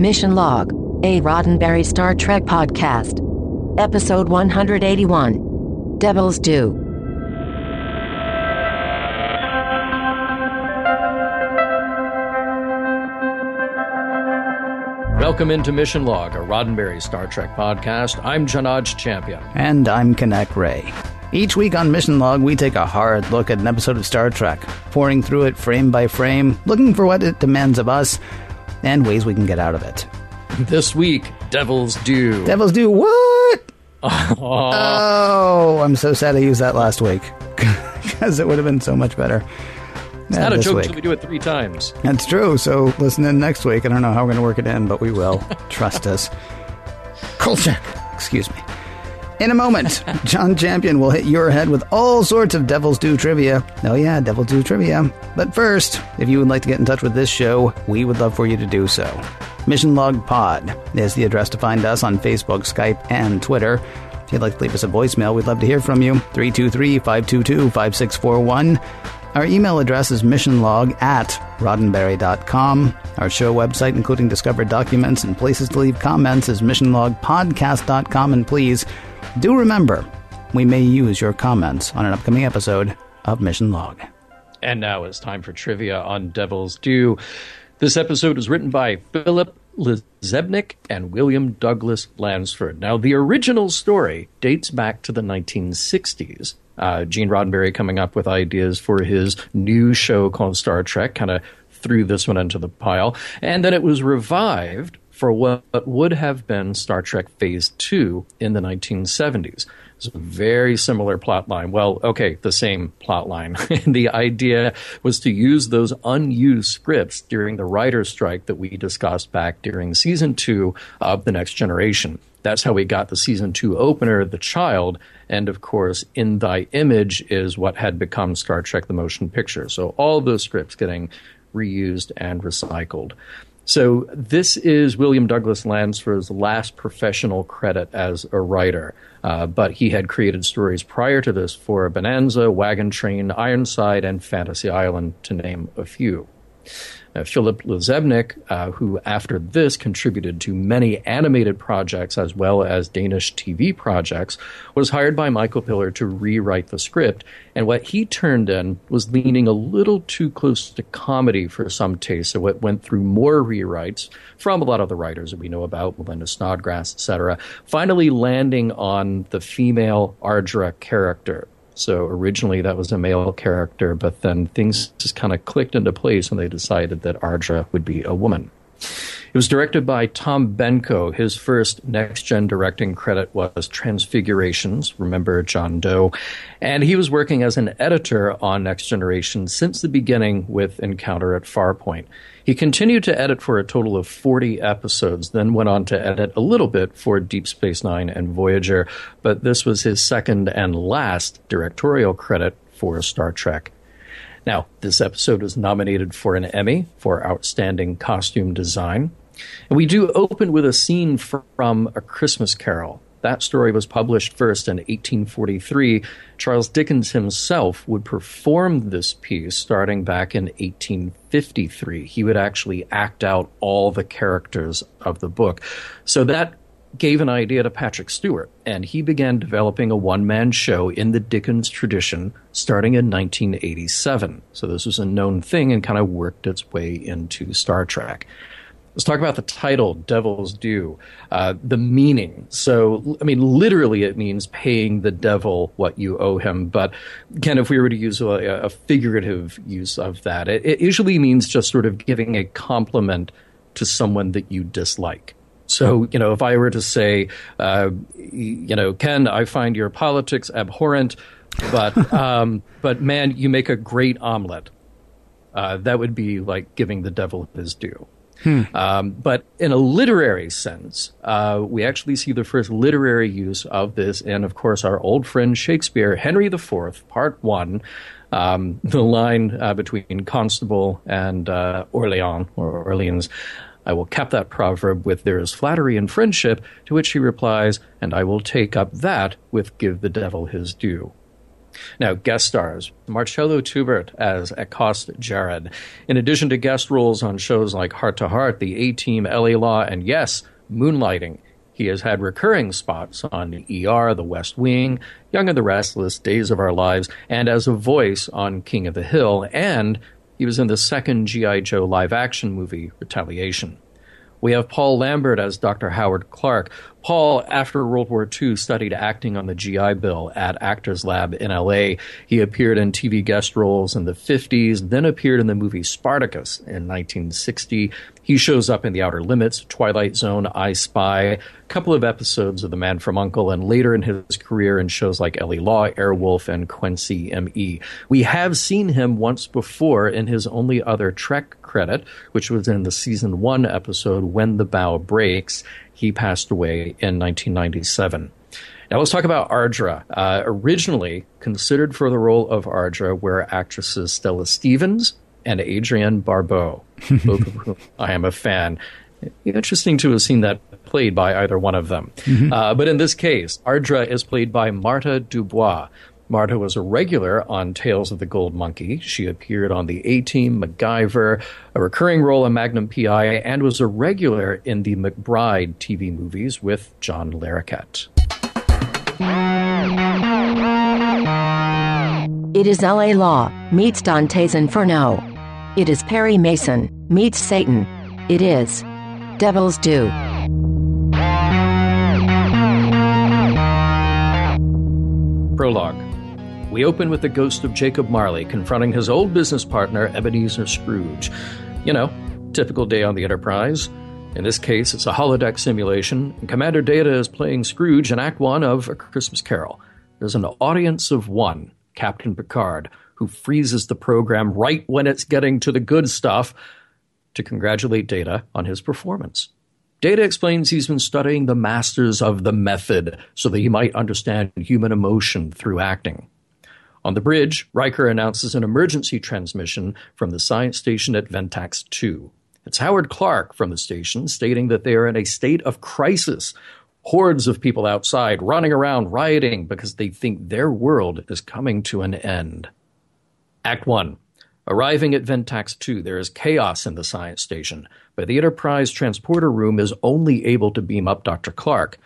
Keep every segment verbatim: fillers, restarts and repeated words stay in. Mission Log, a Roddenberry Star Trek podcast. Episode one hundred eighty-one, Devil's Due. Welcome into Mission Log, a Roddenberry Star Trek podcast. I'm Janaj Champion. And I'm Connect Ray. Each week on Mission Log, we take a hard look at an episode of Star Trek, pouring through it frame by frame, looking for what it demands of us, and ways we can get out of it. This week, Devil's Due. Devil's Due what? Oh, I'm so sad I used that last week, because it would have been so much better. It's not a joke until we do it three times. That's true, so listen in next week. I don't know how we're going to work it in, but we will. Trust us. Kolchak. Excuse me. In a moment, John Champion will hit your head with all sorts of Devil's Due trivia. Oh yeah, Devil's Due trivia. But first, if you would like to get in touch with this show, we would love for you to do so. Mission Log Pod is the address to find us on Facebook, Skype, and Twitter. If you'd like to leave us a voicemail, we'd love to hear from you. three two three, five two two, five six four one. Our email address is missionlog at roddenberry dot com. Our show website, including discovered documents and places to leave comments, is mission log podcast dot com. And please, do remember, we may use your comments on an upcoming episode of Mission Log. And now it's time for trivia on Devil's Due. This episode was written by Philip LaZebnik and William Douglas Lansford. Now, the original story dates back to the nineteen sixties. Uh, Gene Roddenberry coming up with ideas for his new show called Star Trek, kind of threw this one into the pile. And then it was revived for what would have been Star Trek Phase two in the nineteen seventies. It's a very similar plot line. Well, okay, the same plot line. The idea was to use those unused scripts during the writer's strike that we discussed back during Season two of The Next Generation. That's how we got the Season two opener, The Child, and, of course, In Thy Image is what had become Star Trek The Motion Picture. So all those scripts getting reused and recycled. So this is William Douglas Lansford's last professional credit as a writer, uh, but he had created stories prior to this for Bonanza, Wagon Train, Ironside, and Fantasy Island, to name a few. Now, Philip LaZebnik, uh, who after this contributed to many animated projects as well as Danish T V projects, was hired by Michael Piller to rewrite the script, and what he turned in was leaning a little too close to comedy for some taste, so it went through more rewrites from a lot of the writers that we know about, Melinda Snodgrass, et cetera, finally landing on the female Ardra character. So originally that was a male character, but then things just kind of clicked into place when they decided that Ardra would be a woman. It was directed by Tom Benko. His first next-gen directing credit was Transfigurations, remember John Doe, and he was working as an editor on Next Generation since the beginning with Encounter at Farpoint. He continued to edit for a total of forty episodes, then went on to edit a little bit for Deep Space Nine and Voyager, but this was his second and last directorial credit for Star Trek. Now, this episode was nominated for an Emmy for Outstanding Costume Design. And we do open with a scene from A Christmas Carol. That story was published first in eighteen forty-three. Charles Dickens himself would perform this piece starting back in eighteen fifty-three. He would actually act out all the characters of the book. So that gave an idea to Patrick Stewart, and he began developing a one-man show in the Dickens tradition starting in nineteen eighty-seven. So this was a known thing and kind of worked its way into Star Trek. Let's talk about the title, Devil's Due, uh, the meaning. So, I mean, literally it means paying the devil what you owe him. But, Ken, if we were to use a, a figurative use of that, it, it usually means just sort of giving a compliment to someone that you dislike. So, you know, if I were to say, uh, you know, Ken, I find your politics abhorrent, but, um, but man, you make a great omelet. Uh, that would be like giving the devil his due. Hmm. Um, but in a literary sense, uh, we actually see the first literary use of this in, of course, our old friend Shakespeare, Henry the Fourth, Part One. Um, the line uh, between Constable and uh, Orleans or Orleans. I will cap that proverb with "there is flattery in friendship," to which he replies, "and I will take up that with give the devil his due." Now, guest stars, Marcello Tubert as Acosta Jared. In addition to guest roles on shows like Heart to Heart, The A-Team, L A Law, and yes, Moonlighting, he has had recurring spots on E R, The West Wing, Young and the Restless, Days of Our Lives, and as a voice on King of the Hill, and he was in the second G I. Joe live-action movie, Retaliation. We have Paul Lambert as Doctor Howard Clark. Paul, after World War Two, studied acting on the G I Bill at Actors Lab in L A. He appeared in T V guest roles in the fifties, then appeared in the movie Spartacus in nineteen sixty. He shows up in The Outer Limits, Twilight Zone, I Spy, a couple of episodes of The Man from U N C L E, and later in his career in shows like L A Law, Airwolf, and Quincy M E. We have seen him once before in his only other Trek credit, which was in the season one episode, When the Bow Breaks. He passed away in nineteen ninety-seven. Now let's talk about Ardra. Uh, originally considered for the role of Ardra were actresses Stella Stevens and Adrienne Barbeau, both of whom I am a fan. Interesting to have seen that played by either one of them. Mm-hmm. Uh, but in this case, Ardra is played by Marta Dubois. Marta was a regular on Tales of the Gold Monkey. She appeared on The A-Team, MacGyver, a recurring role in Magnum P I, and was a regular in the McBride T V movies with John Larroquette. It is L A Law meets Dante's Inferno. It is Perry Mason meets Satan. It is Devil's Due. Prologue. We open with the ghost of Jacob Marley confronting his old business partner, Ebenezer Scrooge. You know, typical day on the Enterprise. In this case, it's a holodeck simulation, and Commander Data is playing Scrooge in Act one of A Christmas Carol. There's an audience of one, Captain Picard, who freezes the program right when it's getting to the good stuff to congratulate Data on his performance. Data explains he's been studying the masters of the method so that he might understand human emotion through acting. On the bridge, Riker announces an emergency transmission from the science station at Ventax two. It's Howard Clark from the station stating that they are in a state of crisis. Hordes of people outside running around rioting because they think their world is coming to an end. Act one. Arriving at Ventax two, there is chaos in the science station, but the Enterprise transporter room is only able to beam up Doctor Clark.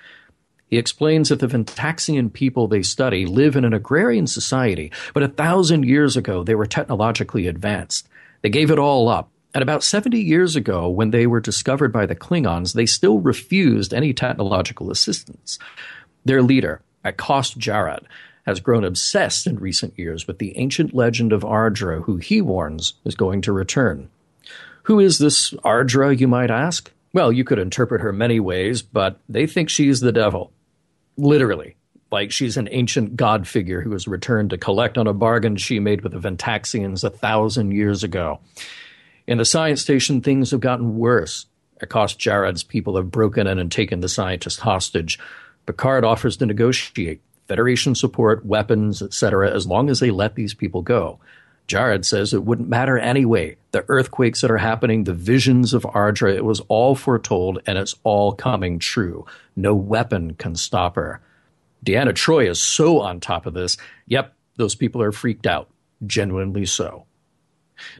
He explains that the Ventaxian people they study live in an agrarian society, but a thousand years ago they were technologically advanced. They gave it all up, and about seventy years ago, when they were discovered by the Klingons, they still refused any technological assistance. Their leader, Acosta Jared, has grown obsessed in recent years with the ancient legend of Ardra, who he warns is going to return. Who is this Ardra, you might ask? Well, you could interpret her many ways, but they think she's the devil. Literally, like she's an ancient god figure who has returned to collect on a bargain she made with the Ventaxians a thousand years ago. In the science station, things have gotten worse. Acosta Jared's people have broken in and taken the scientist hostage. Picard offers to negotiate Federation support, weapons, et cetera, as long as they let these people go. Jared says it wouldn't matter anyway. The earthquakes that are happening, the visions of Ardra, it was all foretold, and it's all coming true. No weapon can stop her. Deanna Troi is so on top of this. Yep, those people are freaked out. Genuinely so.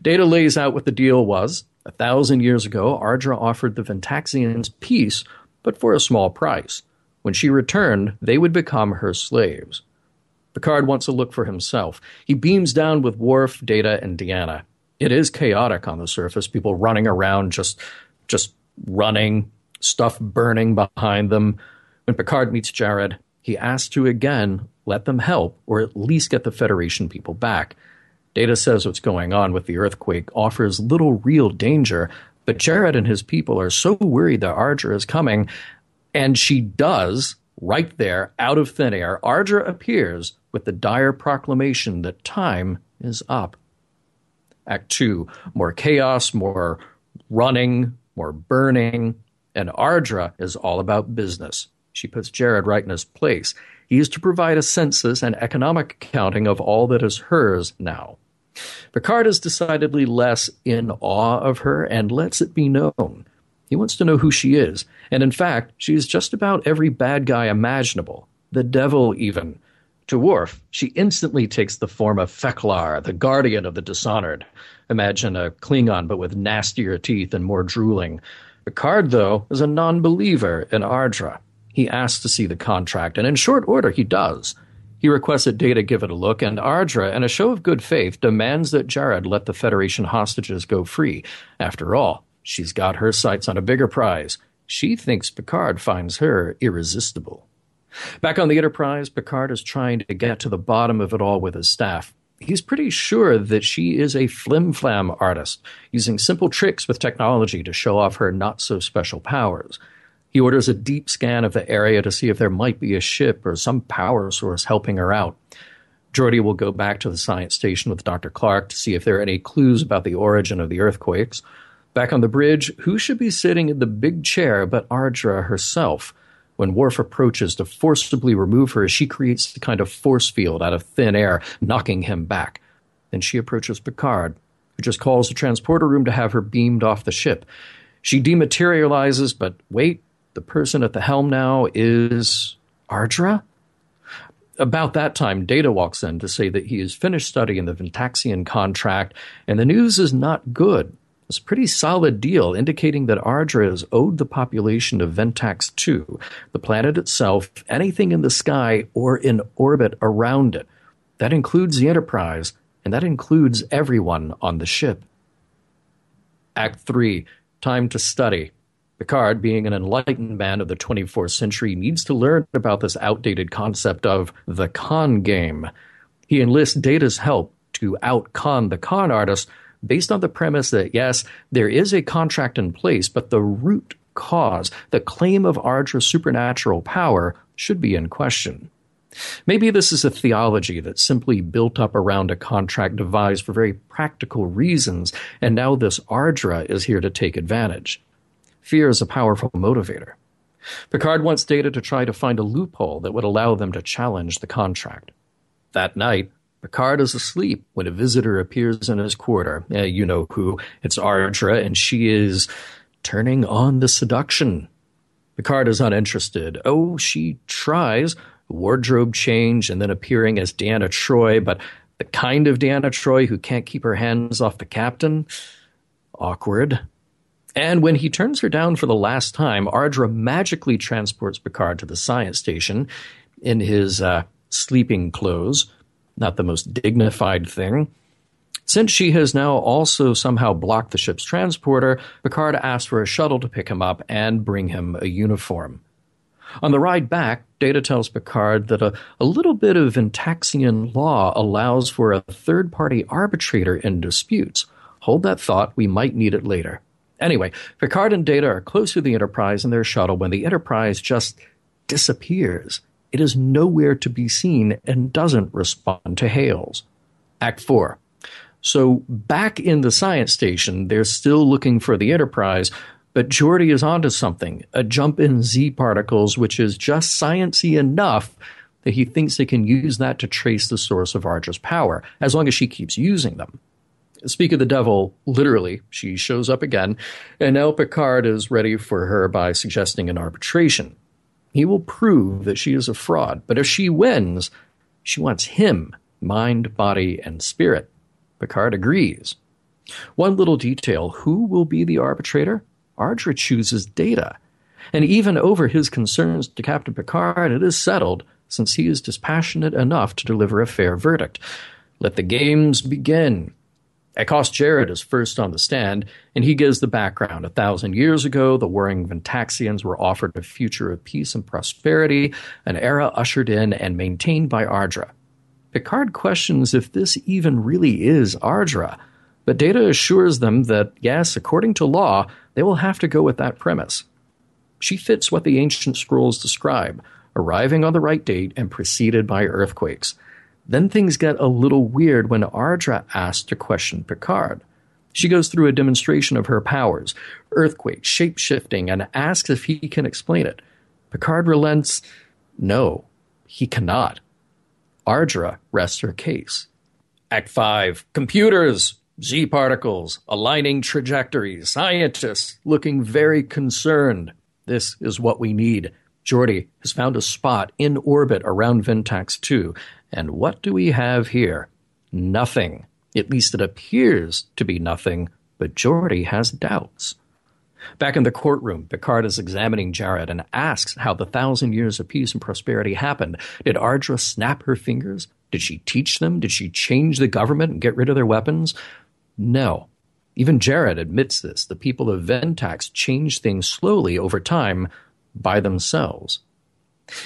Data lays out what the deal was. A thousand years ago, Ardra offered the Ventaxians peace, but for a small price. When she returned, they would become her slaves. Picard wants a look for himself. He beams down with Worf, Data, and Deanna. It is chaotic on the surface, people running around, just, just running, stuff burning behind them. When Picard meets Jared, he asks to again let them help, or at least get the Federation people back. Data says what's going on with the earthquake offers little real danger, but Jared and his people are so worried that Ardra is coming, and she does. Right there, out of thin air, Ardra appears with the dire proclamation that time is up. Act two, more chaos, more running, more burning, and Ardra is all about business. She puts Jared right in his place. He is to provide a census and economic accounting of all that is hers now. Picard is decidedly less in awe of her and lets it be known. He wants to know who she is, and in fact, she is just about every bad guy imaginable, the devil even. To Worf, she instantly takes the form of Fek'lhr, the guardian of the dishonored. Imagine a Klingon, but with nastier teeth and more drooling. Picard, though, is a non-believer in Ardra. He asks to see the contract, and in short order he does. He requests that Data give it a look, and Ardra, in a show of good faith, demands that Jared let the Federation hostages go free. After all, she's got her sights on a bigger prize. She thinks Picard finds her irresistible. Back on the Enterprise, Picard is trying to get to the bottom of it all with his staff. He's pretty sure that she is a flim-flam artist, using simple tricks with technology to show off her not-so-special powers. He orders a deep scan of the area to see if there might be a ship or some power source helping her out. Geordi will go back to the science station with Doctor Clark to see if there are any clues about the origin of the earthquakes. Back on the bridge, who should be sitting in the big chair but Ardra herself? When Worf approaches to forcibly remove her, she creates the kind of force field out of thin air, knocking him back. Then she approaches Picard, who just calls the transporter room to have her beamed off the ship. She dematerializes, but wait, the person at the helm now is Ardra? About that time, Data walks in to say that he has finished studying the Ventaxian contract, and the news is not good. It's a pretty solid deal, indicating that Ardra is owed the population of Ventax two, the planet itself, anything in the sky or in orbit around it. That includes the Enterprise, and that includes everyone on the ship. Act three, time to study. Picard, being an enlightened man of the twenty-fourth century, needs to learn about this outdated concept of the con game. He enlists Data's help to out-con the con artist, based on the premise that, yes, there is a contract in place, but the root cause, the claim of Ardra's supernatural power, should be in question. Maybe this is a theology that's simply built up around a contract devised for very practical reasons, and now this Ardra is here to take advantage. Fear is a powerful motivator. Picard wants Data to try to find a loophole that would allow them to challenge the contract. That night, Picard is asleep when a visitor appears in his quarter. Eh, you know who. It's Ardra, and she is turning on the seduction. Picard is uninterested. Oh, she tries. Wardrobe change and then appearing as Deanna Troi, but the kind of Deanna Troi who can't keep her hands off the captain. Awkward. And when he turns her down for the last time, Ardra magically transports Picard to the science station in his uh, sleeping clothes. Not the most dignified thing. Since she has now also somehow blocked the ship's transporter, Picard asks for a shuttle to pick him up and bring him a uniform. On the ride back, Data tells Picard that a, a little bit of Ventaxian law allows for a third-party arbitrator in disputes. Hold that thought, we might need it later. Anyway, Picard and Data are close to the Enterprise in their shuttle when the Enterprise just disappears. It is nowhere to be seen and doesn't respond to hails. Act four. So back in the science station, they're still looking for the Enterprise, but Geordi is onto something, a jump in Z particles, which is just science-y enough that he thinks they can use that to trace the source of Ardra's power, as long as she keeps using them. Speak of the devil, literally, she shows up again, and now Picard is ready for her by suggesting an arbitration. He will prove that she is a fraud, but if she wins, she wants him, mind, body, and spirit. Picard agrees. One little detail, who will be the arbitrator? Ardra chooses Data. And even over his concerns to Captain Picard, it is settled, since he is dispassionate enough to deliver a fair verdict. Let the games begin. Acosta Jared is first on the stand, and he gives the background. A thousand years ago, the warring Ventaxians were offered a future of peace and prosperity, an era ushered in and maintained by Ardra. Picard questions if this even really is Ardra, but Data assures them that, yes, according to law, they will have to go with that premise. She fits what the ancient scrolls describe, arriving on the right date and preceded by earthquakes. Then things get a little weird when Ardra asks to question Picard. She goes through a demonstration of her powers, earthquake, shape-shifting, and asks if he can explain it. Picard relents. No, he cannot. Ardra rests her case. Act five. Computers, Z-particles, aligning trajectories, scientists looking very concerned. This is what we need. Geordi has found a spot in orbit around Ventax two. And what do we have here? Nothing. At least it appears to be nothing, but Geordi has doubts. Back in the courtroom, Picard is examining Jared and asks how the thousand years of peace and prosperity happened. Did Ardra snap her fingers? Did she teach them? Did she change the government and get rid of their weapons? No. Even Jared admits this. The people of Ventax changed things slowly over time by themselves.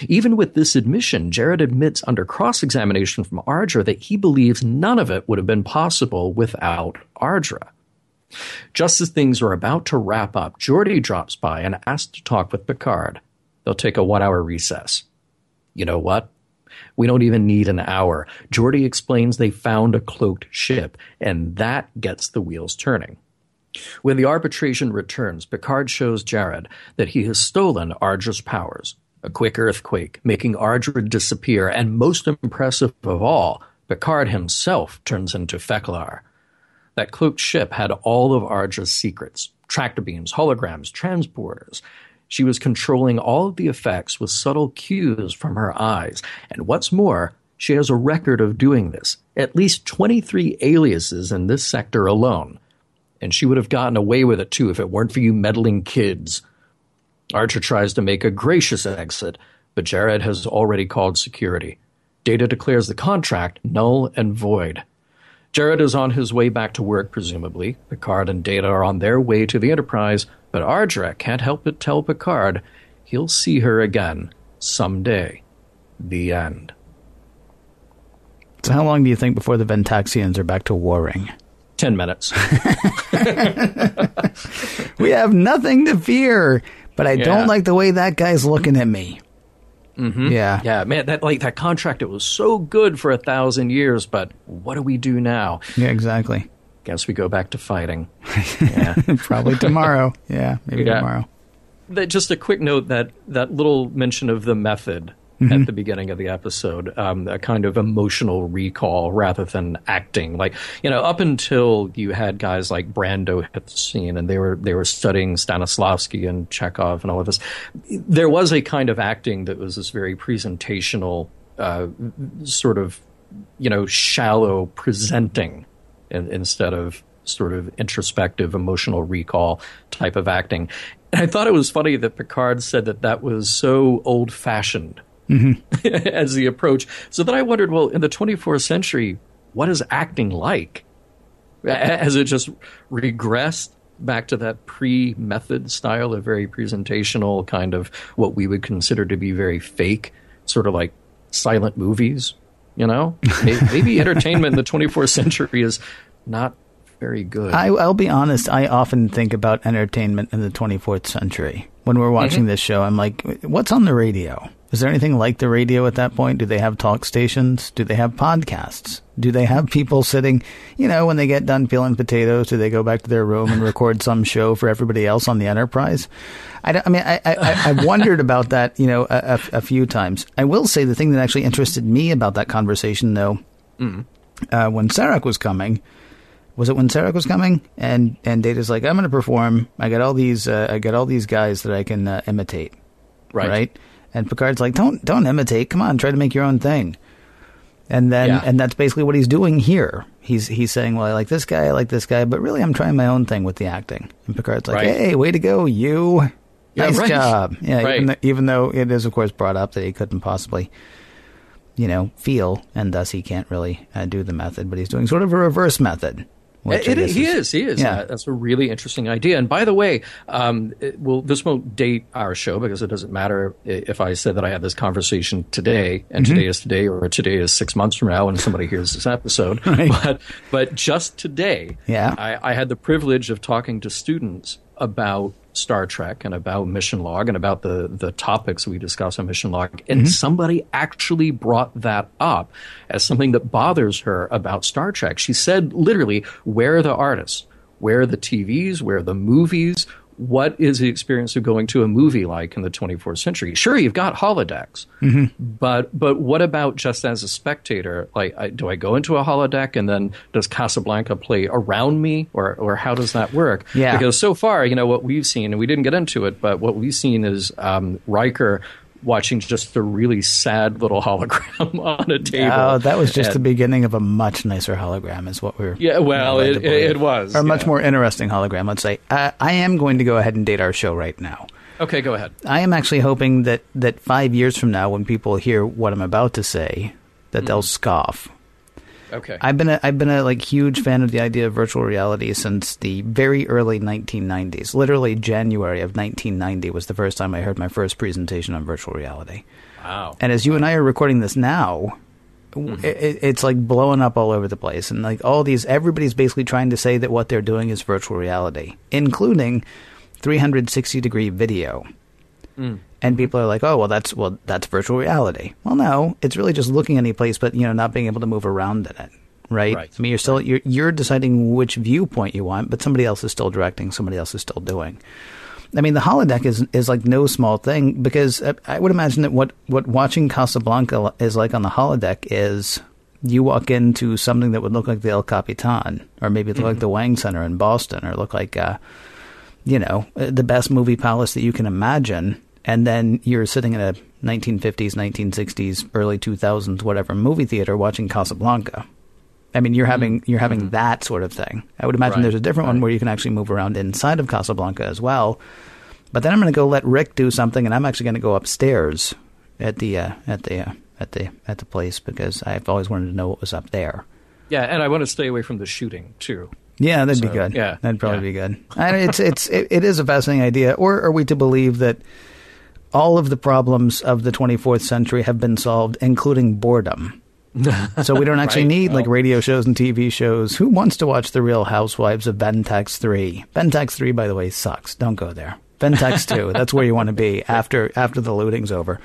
Even with this admission, Jared admits under cross-examination from Ardra that he believes none of it would have been possible without Ardra. Just as things are about to wrap up, Geordi drops by and asks to talk with Picard. They'll take a one-hour recess. You know what? We don't even need an hour. Geordi explains they found a cloaked ship, and that gets the wheels turning. When the arbitration returns, Picard shows Jared that he has stolen Ardra's powers. A quick earthquake, making Ardra disappear, and most impressive of all, Picard himself turns into Fek'lhr. That cloaked ship had all of Ardra's secrets, tractor beams, holograms, transporters. She was controlling all of the effects with subtle cues from her eyes. And what's more, she has a record of doing this, at least twenty-three aliases in this sector alone. And she would have gotten away with it, too, if it weren't for you meddling kids. Archer tries to make a gracious exit, but Jared has already called security. Data declares the contract null and void. Jared is on his way back to work, presumably. Picard and Data are on their way to the Enterprise, but Ardra can't help but tell Picard he'll see her again someday. The end. So how long do you think before the Ventaxians are back to warring? Ten minutes. We have nothing to fear, but I yeah. don't like the way that guy's looking at me. Mm-hmm. Yeah. Yeah, man, that like that contract, it was so good for a thousand years, but what do we do now? Yeah, exactly. Guess we go back to fighting. Yeah. Probably tomorrow. Yeah, maybe yeah. tomorrow. But just a quick note, that, that little mention of the method mm-hmm. at the beginning of the episode, um, a kind of emotional recall rather than acting. Like, you know, up until you had guys like Brando hit the scene and they were they were studying Stanislavski and Chekhov and all of this, there was a kind of acting that was this very presentational uh, sort of, you know, shallow presenting instead of sort of introspective, emotional recall type of acting. And I thought it was funny that Picard said that that was so old-fashioned mm-hmm. as the approach. So then I wondered, well, in the twenty-fourth century, what is acting like? Has it just regressed back to that pre-method style, a very presentational kind of what we would consider to be very fake, sort of like silent movies? You know, maybe entertainment in the twenty-fourth century is not very good. I, I'll be honest. I often think about entertainment in the twenty-fourth century. When we're watching mm-hmm. this show, I'm like, what's on the radio? Is there anything like the radio at that point? Do they have talk stations? Do they have podcasts? Do they have people sitting, you know, when they get done peeling potatoes, do they go back to their room and record some show for everybody else on the Enterprise? I, don't, I mean, I, I, I wondered about that, you know, a, a, a few times. I will say the thing that actually interested me about that conversation, though, mm. uh, when Sarek was coming, was it when Sarek was coming? And and Data's like, I'm going to perform. I got all these. Uh, I got all these guys that I can uh, imitate, right? Right. And Picard's like, don't don't imitate. Come on, try to make your own thing. And then yeah. and that's basically what he's doing here. He's he's saying, well, I like this guy, I like this guy, but really I'm trying my own thing with the acting. And Picard's like, right. hey, way to go, you. Yeah, nice right. job. Yeah, right. even, though, even though it is, of course, brought up that he couldn't possibly, you know, feel, and thus he can't really uh, do the method. But he's doing sort of a reverse method. It, it, is, he is. He is. Yeah. Uh, that's a really interesting idea. And by the way, um, it, well, this won't date our show because it doesn't matter if I said that I had this conversation today and mm-hmm. today is today or today is six months from now and somebody hears this episode. Right. But but just today, yeah. I, I had the privilege of talking to students about Star Trek and about Mission Log and about the, the topics we discuss on Mission Log. And mm-hmm. somebody actually brought that up as something that bothers her about Star Trek. She said literally, where are the artists? Where are the T Vs? Where are the movies? What is the experience of going to a movie like in the twenty-fourth century? Sure, you've got holodecks, mm-hmm. but but what about just as a spectator? Like, I, do I go into a holodeck and then does Casablanca play around me, or or how does that work? Yeah. Because so far, you know, what we've seen, and we didn't get into it, but what we've seen is um, Riker watching just a really sad little hologram on a table. Oh, that was just and, the beginning of a much nicer hologram is what we were. Yeah, well, it, it was. Or a yeah. much more interesting hologram, let's say. Uh, I am going to go ahead and date our show right now. Okay, go ahead. I am actually hoping that, that five years from now, when people hear what I'm about to say, that mm. they'll scoff. Okay. I've been a, I've been a like huge fan of the idea of virtual reality since the very early nineteen nineties. Literally January of nineteen ninety was the first time I heard my first presentation on virtual reality. Wow. And as you and I are recording this now, mm-hmm. it, it's like blowing up all over the place. And like all these, everybody's basically trying to say that what they're doing is virtual reality, including three sixty degree video. Mm. And people are like, oh, well, that's well, that's virtual reality. Well, no, it's really just looking any place, but, you know, not being able to move around in it, right? right. I mean, you're still right. you're, you're deciding which viewpoint you want, but somebody else is still directing, somebody else is still doing. I mean, the holodeck is is like no small thing, because I, I would imagine that what, what watching Casablanca is like on the holodeck is you walk into something that would look like the El Capitan, or maybe look mm-hmm. like the Wang Center in Boston, or look like, uh, you know, the best movie palace that you can imagine. And then you're sitting in a nineteen fifties, nineteen sixties, early two thousands, whatever movie theater watching Casablanca. I mean, you're having you're having mm-hmm. that sort of thing. I would imagine right. there's a different right. one where you can actually move around inside of Casablanca as well. But then I'm going to go let Rick do something, and I'm actually going to go upstairs at the uh, at the uh, at the at the place because I've always wanted to know what was up there. Yeah, and I want to stay away from the shooting too. Yeah, that'd so, be good. Yeah, that'd probably yeah. be good. And it's it's it, it is a fascinating idea. Or are we to believe that all of the problems of the twenty-fourth century have been solved, including boredom? So we don't actually right? need like radio shows and T V shows. Who wants to watch The Real Housewives of Ventax three? Ventax three, by the way, sucks. Don't go there. Ventax two, that's where you want to be after after the looting's over.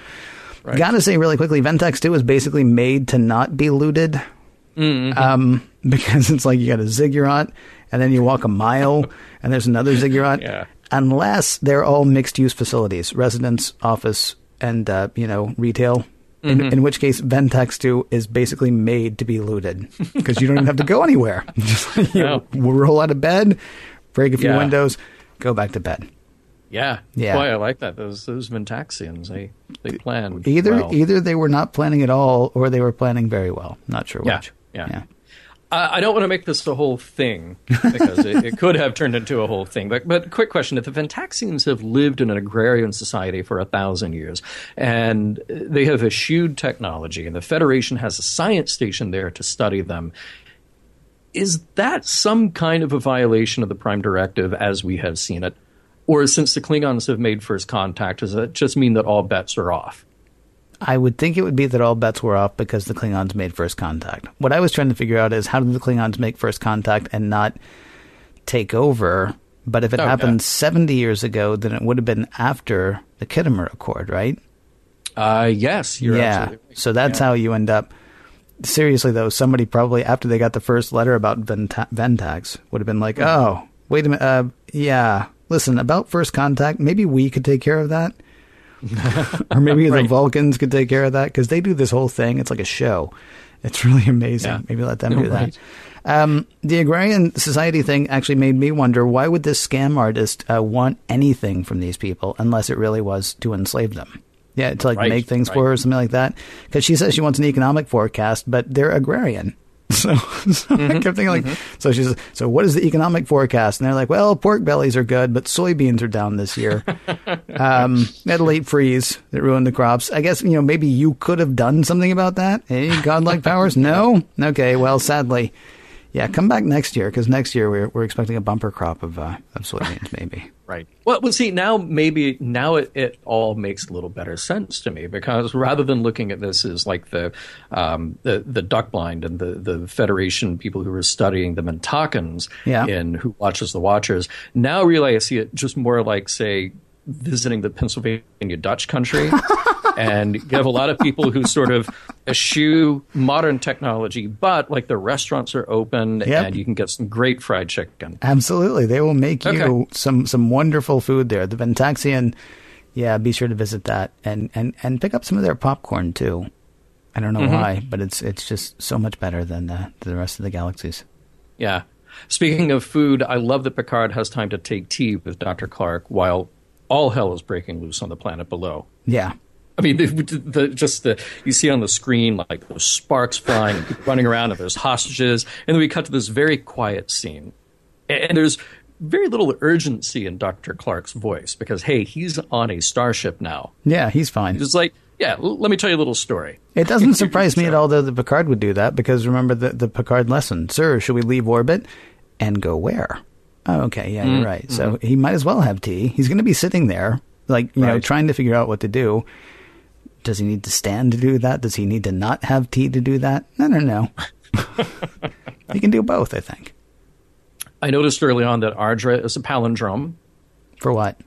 Right. Gotta say really quickly, Ventax two was basically made to not be looted mm-hmm. um, because it's like you got a ziggurat, and then you walk a mile, and there's another ziggurat. Yeah. Unless they're all mixed-use facilities, residence, office, and, uh, you know, retail, in, mm-hmm. in which case Ventax two is basically made to be looted because you don't even have to go anywhere. Just like, you no. know, roll out of bed, break a few yeah. windows, go back to bed. Yeah. yeah. Boy, I like that. Those those Ventaxians, they, they planned either well. Either they were not planning at all or they were planning very well. Not sure yeah. which. Yeah. yeah. I don't want to make this the whole thing, because it, it could have turned into a whole thing. But, but quick question. If the Ventaxians have lived in an agrarian society for a thousand years, and they have eschewed technology, and the Federation has a science station there to study them, is that some kind of a violation of the Prime Directive as we have seen it? Or since the Klingons have made first contact, does that just mean that all bets are off? I would think it would be that all bets were off because the Klingons made first contact. What I was trying to figure out is how did the Klingons make first contact and not take over? But if it oh, happened yeah. seventy years ago, then it would have been after the Kittimer Accord, right? Uh, yes. You're yeah. absolutely right. So that's yeah. how you end up. Seriously, though, somebody probably after they got the first letter about Venta- Ventax would have been like, oh, wait a minute. Uh, yeah. Listen, about first contact, maybe we could take care of that. Or maybe right. the Vulcans could take care of that because they do this whole thing. It's like a show. It's really amazing. Yeah. Maybe let them no, do right. that. Um, the agrarian society thing actually made me wonder, why would this scam artist uh, want anything from these people unless it really was to enslave them? Yeah, to like right. make things right. for her or something like that. Because she says she wants an economic forecast, but they're agrarian. So, so mm-hmm. I kept thinking, like, mm-hmm. so she's, so what is the economic forecast? And they're like, well, pork bellies are good, but soybeans are down this year. um, that late freeze that ruined the crops. I guess, you know, maybe you could have done something about that. Any godlike powers? No? Okay. Well, sadly, yeah, come back next year because next year we're, we're expecting a bumper crop of, uh, of soybeans, maybe. Right. Well, well, see, now maybe now it, it all makes a little better sense to me because rather than looking at this as like the um, the, the duck blind and the, the Federation people who were studying the Mentakans yeah. in Who Watches the Watchers, now really I see it just more like, say, visiting the Pennsylvania Dutch country. And you have a lot of people who sort of eschew modern technology, but like the restaurants are open yep. and you can get some great fried chicken. Absolutely. They will make okay. you some, some wonderful food there. The Ventaxian, yeah, be sure to visit that and, and, and pick up some of their popcorn too. I don't know mm-hmm. why, but it's it's just so much better than uh, the rest of the galaxies. Yeah. Speaking of food, I love that Picard has time to take tea with Doctor Clark while all hell is breaking loose on the planet below. Yeah. I mean, the, the, just the you see on the screen like those sparks flying, and people running around, and there's hostages, and then we cut to this very quiet scene, and, and there's very little urgency in Doctor Clark's voice because hey, he's on a starship now. Yeah, he's fine. It's like, yeah, l- let me tell you a little story. It doesn't surprise me at all though that Picard would do that because remember the the Picard lesson, sir, should we leave orbit and go where? Oh, okay, yeah, mm-hmm. you're right. So mm-hmm. he might as well have tea. He's going to be sitting there, like, you right. know, trying to figure out what to do. Does he need to stand to do that? Does he need to not have tea to do that? I don't know. He can do both, I think. I noticed early on that Ardra is a palindrome. For what?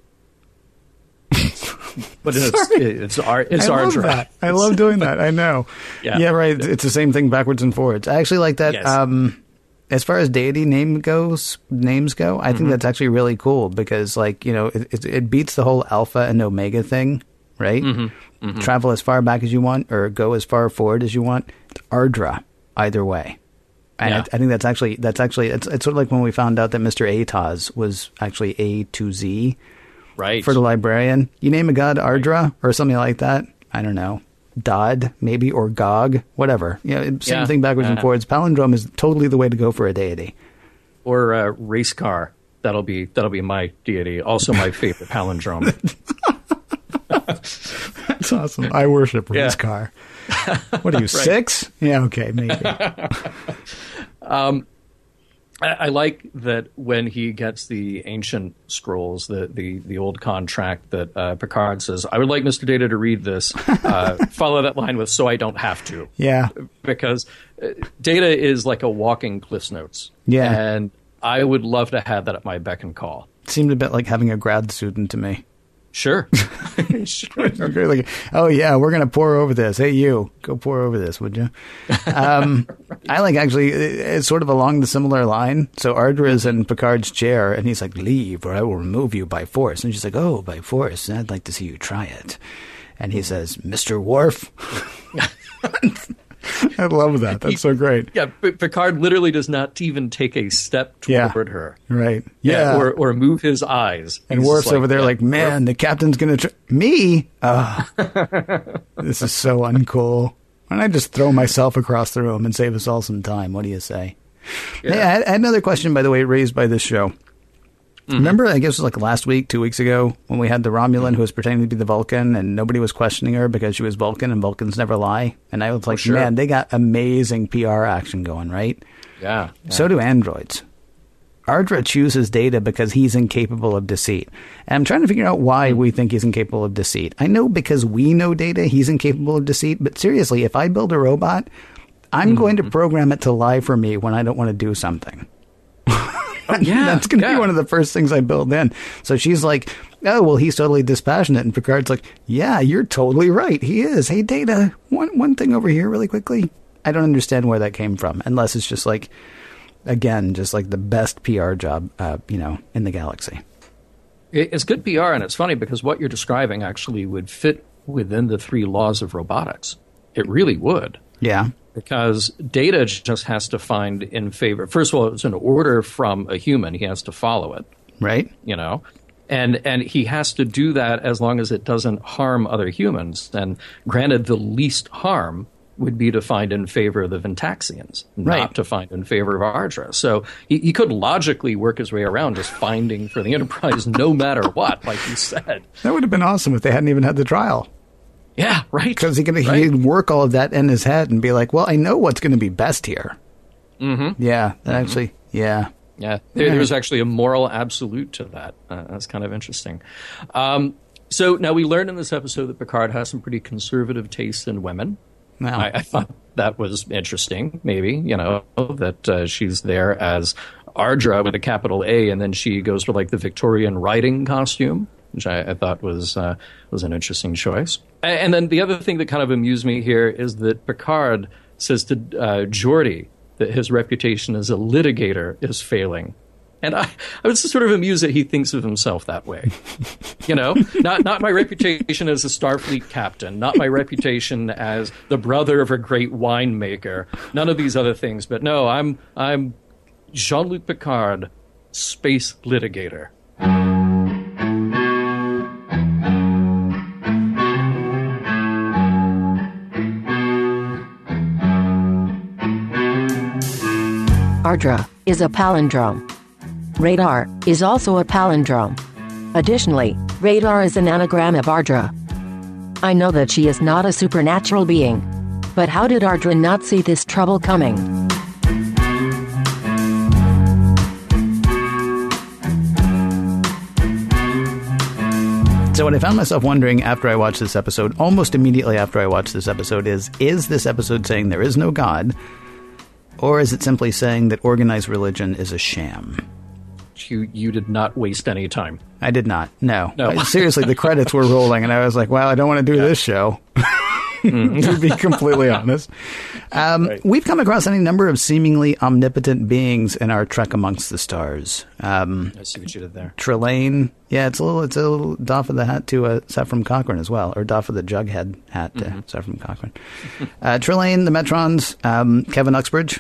But it's, it's, it's, it's I love that. I love doing that. I know. Yeah. yeah, right. It's the same thing backwards and forwards. I actually like that. Yes. Um, as far as deity name goes, names go, I mm-hmm. think that's actually really cool because, like, you know, it, it, it beats the whole alpha and omega thing, right? Mm-hmm. Mm-hmm. Travel as far back as you want or go as far forward as you want. It's Ardra, either way. And yeah. I, I think that's actually, that's actually, it's, it's sort of like when we found out that Mister Atos was actually A to Z. Right. For the librarian. You name a god Ardra or something like that. I don't know. Dodd, maybe, or Gog, whatever. You know, same yeah. thing backwards uh, and forwards. Palindrome is totally the way to go for a deity. Or uh, race car. That'll be that'll be my deity. Also my favorite palindrome. That's awesome. I worship race yeah. car. What are you, right. six? Yeah, okay, maybe. um, I, I like that when he gets the ancient scrolls, the the, the old contract that uh, Picard says, I would like Mister Data to read this. Uh, follow that line with, so I don't have to. Yeah. Because Data is like a walking Cliff's Notes. Yeah. And I would love to have that at my beck and call. It seemed a bit like having a grad student to me. Sure. sure. Like, oh, yeah, we're going to pour over this. Hey, you, go pour over this, would you? Um, right. I like actually, it, it's sort of along the similar line. So Ardra's in Picard's chair, and he's like, leave, or I will remove you by force. And she's like, oh, by force, I'd like to see you try it. And he says, Mister Worf. I love that. That's he, so great. Yeah, Picard literally does not even take a step toward yeah, her. Right. Yeah. yeah. Or or move his eyes. And He's Worf's like, over there yeah, like, man, Worf. The captain's going to... Tr- Me? Oh, this is so uncool. Why don't I just throw myself across the room and save us all some time? What do you say? Yeah. Hey, I had another question, by the way, raised by this show. Mm-hmm. Remember, I guess it was like last week, two weeks ago, when we had the Romulan mm-hmm. who was pretending to be the Vulcan and nobody was questioning her because she was Vulcan and Vulcans never lie. And I was like, oh, sure. man, they got amazing P R action going, right? Yeah, yeah. So do androids. Ardra chooses Data because he's incapable of deceit. And I'm trying to figure out why mm-hmm. we think he's incapable of deceit. I know because we know Data, he's incapable of deceit. But seriously, if I build a robot, I'm mm-hmm. going to program it to lie for me when I don't want to do something. Oh, yeah, that's going to yeah. be one of the first things I build in. So she's like, oh, well, he's totally dispassionate. And Picard's like, yeah, you're totally right. He is. Hey, Data, one one thing over here really quickly. I don't understand where that came from, unless it's just like, again, just like the best P R job, uh, you know, in the galaxy. It's good P R. And it's funny because what you're describing actually would fit within the three laws of robotics. It really would. Yeah. Because Data just has to find in favor. First of all, it's an order from a human. He has to follow it. Right. You know, and and he has to do that as long as it doesn't harm other humans. And granted, the least harm would be to find in favor of the Ventaxians, right. not to find in favor of Ardra. So he, he could logically work his way around just finding for the Enterprise no matter what, like you said. That would have been awesome if they hadn't even had the trial. Yeah, right. Because he can right. he'd work all of that in his head and be like, well, I know what's going to be best here. Mm-hmm. Yeah, that mm-hmm. actually, yeah. Yeah, there, there's actually a moral absolute to that. Uh, that's kind of interesting. Um, so now we learned in this episode that Picard has some pretty conservative tastes in women. Wow. I, I thought that was interesting, maybe, you know, that uh, she's there as Ardra with a capital A, and then she goes for like the Victorian riding costume, which I, I thought was uh, was an interesting choice. And, and then the other thing that kind of amused me here is that Picard says to uh, Geordi that his reputation as a litigator is failing. And I, I was sort of amused that he thinks of himself that way. You know, not not my reputation as a Starfleet captain, not my reputation as the brother of a great winemaker, none of these other things. But no, I'm I'm Jean-Luc Picard, space litigator. Ardra is a palindrome. Radar is also a palindrome. Additionally, Radar is an anagram of Ardra. I know that she is not a supernatural being. But how did Ardra not see this trouble coming? So what I found myself wondering after I watched this episode, almost immediately after I watched this episode, is, is this episode saying there is no God, or is it simply saying that organized religion is a sham? You you did not waste any time. I did not, no. no. I, seriously, the credits were rolling, and I was like, wow, I don't want to do yeah. this show. To be completely honest. Um, right. We've come across any number of seemingly omnipotent beings in our trek amongst the stars. Um, I see what you did there. Trelane. Yeah, it's a little it's a little doff of the hat to uh, Zefram Cochrane as well, or doff of the Jughead hat to mm-hmm. Zefram Cochrane. Uh, Trelane, the Metrons, um, Kevin Uxbridge,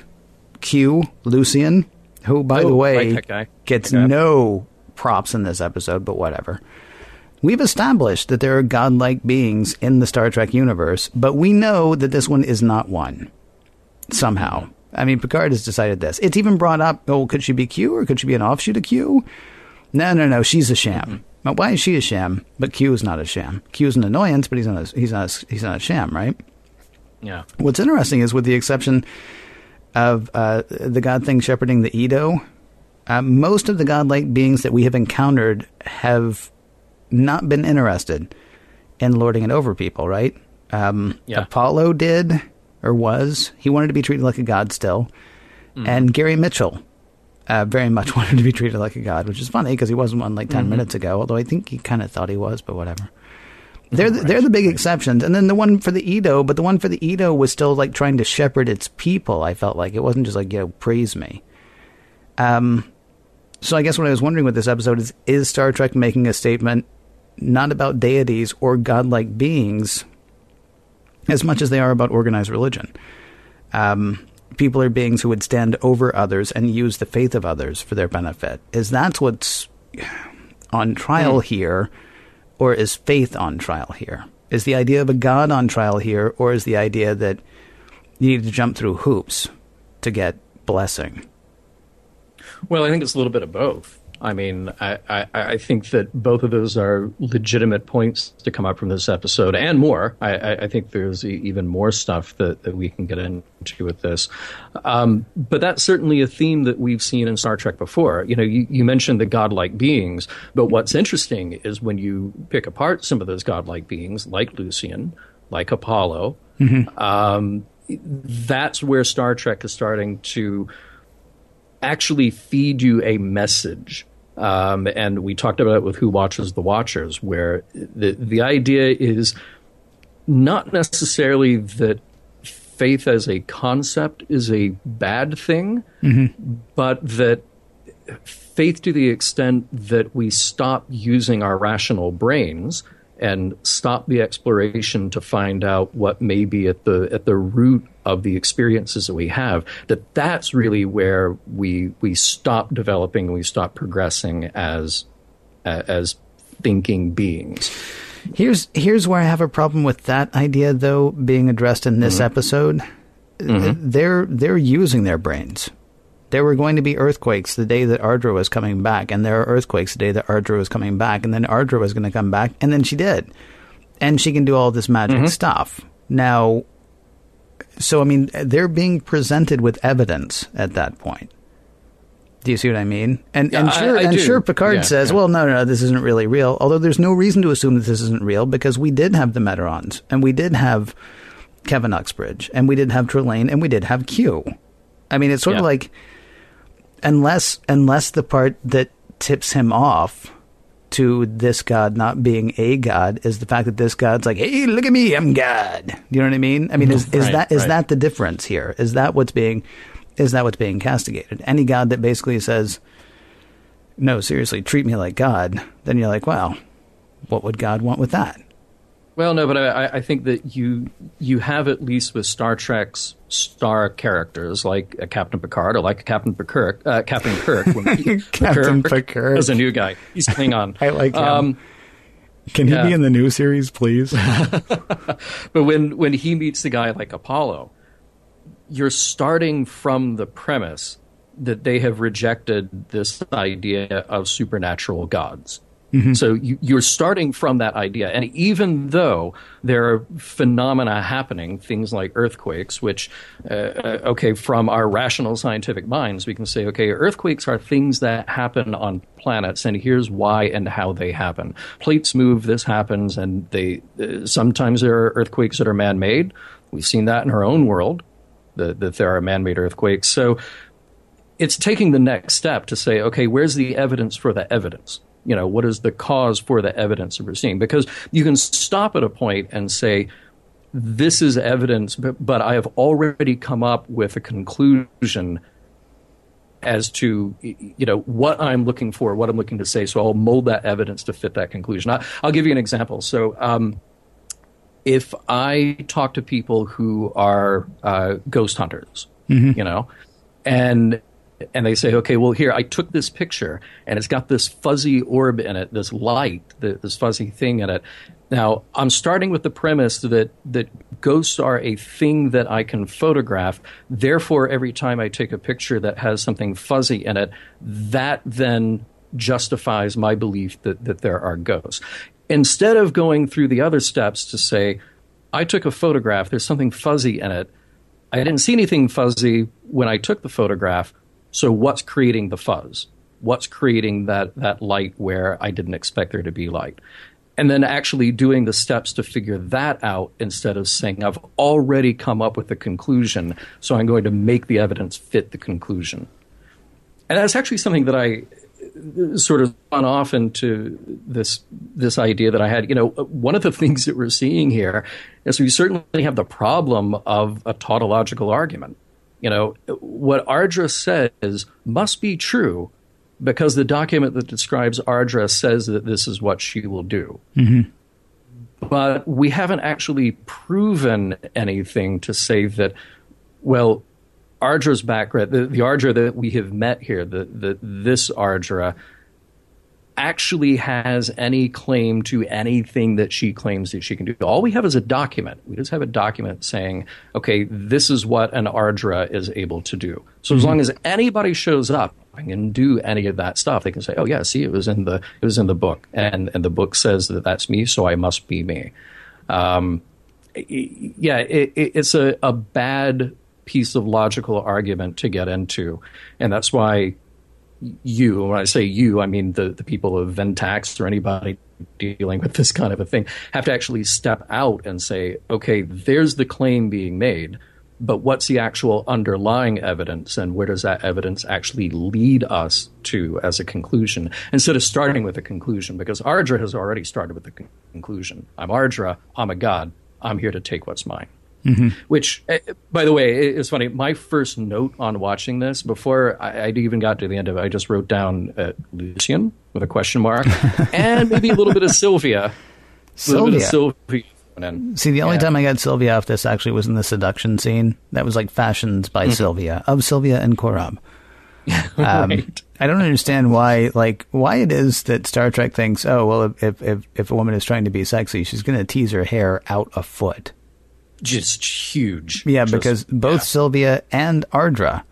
Q, Lucian, who, by oh, the way, right, gets no props in this episode, but whatever. We've established that there are godlike beings in the Star Trek universe, but we know that this one is not one. Somehow. I mean, Picard has decided this. It's even brought up, oh, could she be Q or could she be an offshoot of Q? No, no, no, she's a sham. Now, why is she a sham? But Q is not a sham. Q is an annoyance, but he's not a, he's not a, he's not a sham, right? Yeah. What's interesting is, with the exception of uh, the god thing shepherding the Edo, uh, most of the godlike beings that we have encountered have not been interested in lording it over people, right? Um, yeah. Apollo did, or was. He wanted to be treated like a god still. Mm. And Gary Mitchell uh, very much wanted to be treated like a god, which is funny because he wasn't one like ten mm-hmm. minutes ago, although I think he kind of thought he was, but whatever. They're, the, right. they're the big right. exceptions. And then the one for the Edo, but the one for the Edo was still like trying to shepherd its people, I felt like. It wasn't just like, yo, praise me. Um, so I guess what I was wondering with this episode is, is Star Trek making a statement not about deities or godlike beings as much as they are about organized religion? Um, people are beings who would stand over others and use the faith of others for their benefit. Is that what's on trial here, or is faith on trial here? Is the idea of a god on trial here, or is the idea that you need to jump through hoops to get blessing? Well, I think it's a little bit of both. I mean, I, I, I think that both of those are legitimate points to come up from this episode, and more. I, I, I think there's e- even more stuff that, that we can get into with this. Um, but that's certainly a theme that we've seen in Star Trek before. You know, you, you mentioned the godlike beings, but what's interesting is when you pick apart some of those godlike beings, like Lucian, like Apollo, mm-hmm. um, that's where Star Trek is starting to actually feed you a message. Um, and we talked about it with Who Watches the Watchers, where the, the idea is not necessarily that faith as a concept is a bad thing, mm-hmm. but that faith, to the extent that we stop using our rational brains and stop the exploration to find out what may be at the at the root of the experiences that we have, that that's really where we we stop developing, we stop progressing as uh, as thinking beings. Here's here's where I have a problem with that idea, though, being addressed in this mm-hmm. episode. Mm-hmm. They're they're using their brains. There were going to be earthquakes the day that Ardra was coming back, and there are earthquakes the day that Ardra was coming back, and then Ardra was going to come back, and then she did. And she can do all this magic mm-hmm. stuff. Now, so, I mean, they're being presented with evidence at that point. Do you see what I mean? And, yeah, and, sure, I, I and sure, Picard yeah, says, yeah. well, no, no, no, this isn't really real, although there's no reason to assume that this isn't real, because we did have the Metrons, and we did have Kevin Uxbridge, and we did have Trelane, and we did have Q. I mean, it's sort yeah. of like... Unless unless the part that tips him off to this god not being a god is the fact that this god's like, hey, look at me, I'm God. You know what I mean? I mean, is, is right, that is right. that the difference here? Is that what's being is that what's being castigated? Any god that basically says, no, seriously, treat me like God, then you're like, wow, what would God want with that? Well, no, but I, I think that you you have, at least with Star Trek's star characters, like a Captain Picard or like a Captain Kirk, uh, Captain Kirk. When he, Captain Picard is a new guy. He's Klingon. I like him. Um, Can yeah. he be in the new series, please? But when, when he meets the guy like Apollo, you're starting from the premise that they have rejected this idea of supernatural gods. Mm-hmm. So you, you're starting from that idea. And even though there are phenomena happening, things like earthquakes, which, uh, okay, from our rational scientific minds, we can say, okay, earthquakes are things that happen on planets, and here's why and how they happen. Plates move, this happens, and they uh, sometimes there are earthquakes that are man-made. We've seen that in our own world, that, that there are man-made earthquakes. So it's taking the next step to say, okay, where's the evidence for the evidence? You know, what is the cause for the evidence that we're seeing? Because you can stop at a point and say, this is evidence, but, but I have already come up with a conclusion as to, you know, what I'm looking for, what I'm looking to say. So I'll mold that evidence to fit that conclusion. I, I'll give you an example. So um, if I talk to people who are uh, ghost hunters, mm-hmm. you know, and And they say, okay, well, here, I took this picture, and it's got this fuzzy orb in it, this light, this fuzzy thing in it. Now, I'm starting with the premise that, that ghosts are a thing that I can photograph. Therefore, every time I take a picture that has something fuzzy in it, that then justifies my belief that, that there are ghosts. Instead of going through the other steps to say, I took a photograph, there's something fuzzy in it. I didn't see anything fuzzy when I took the photograph. So what's creating the fuzz? What's creating that, that light where I didn't expect there to be light? And then actually doing the steps to figure that out instead of saying, I've already come up with a conclusion, so I'm going to make the evidence fit the conclusion. And that's actually something that I sort of spun off into this, this idea that I had. You know, one of the things that we're seeing here is we certainly have the problem of a tautological argument. You know, what Ardra says must be true because the document that describes Ardra says that this is what she will do. Mm-hmm. But we haven't actually proven anything to say that, well, Ardra's background, the, the Ardra that we have met here, the, the, this Ardra, actually has any claim to anything that she claims that she can do. All we have is a document. We just have a document saying, okay, this is what an Ardra is able to do. So mm-hmm. as long as anybody shows up and can do any of that stuff, they can say, oh yeah, see, it was in the it was in the book, and and the book says that that's me, so I must be me. Um, yeah, it, it's a, a bad piece of logical argument to get into, and that's why. You, when I say you, I mean the, the people of Ventax or anybody dealing with this kind of a thing, have to actually step out and say, okay, there's the claim being made, but what's the actual underlying evidence and where does that evidence actually lead us to as a conclusion? Instead of starting with a conclusion, because Ardra has already started with the con- conclusion. I'm Ardra, I'm a god, I'm here to take what's mine. Mm-hmm. Which, by the way, it's funny. My first note on watching this, before I I'd even got to the end of it, I just wrote down uh, Lucian with a question mark and maybe a little bit of Sylvia. Sylvia. A little bit of Sylvia. And, See, the only yeah. time I got Sylvia off this actually was in the seduction scene. That was like fashioned by mm-hmm. Sylvia, of Sylvia and Korab. um, right. I don't understand why, like, why it is that Star Trek thinks, oh, well, if if, if a woman is trying to be sexy, she's going to tease her hair out a foot. Just huge. Yeah, just, because both yeah. Sylvia and Ardra.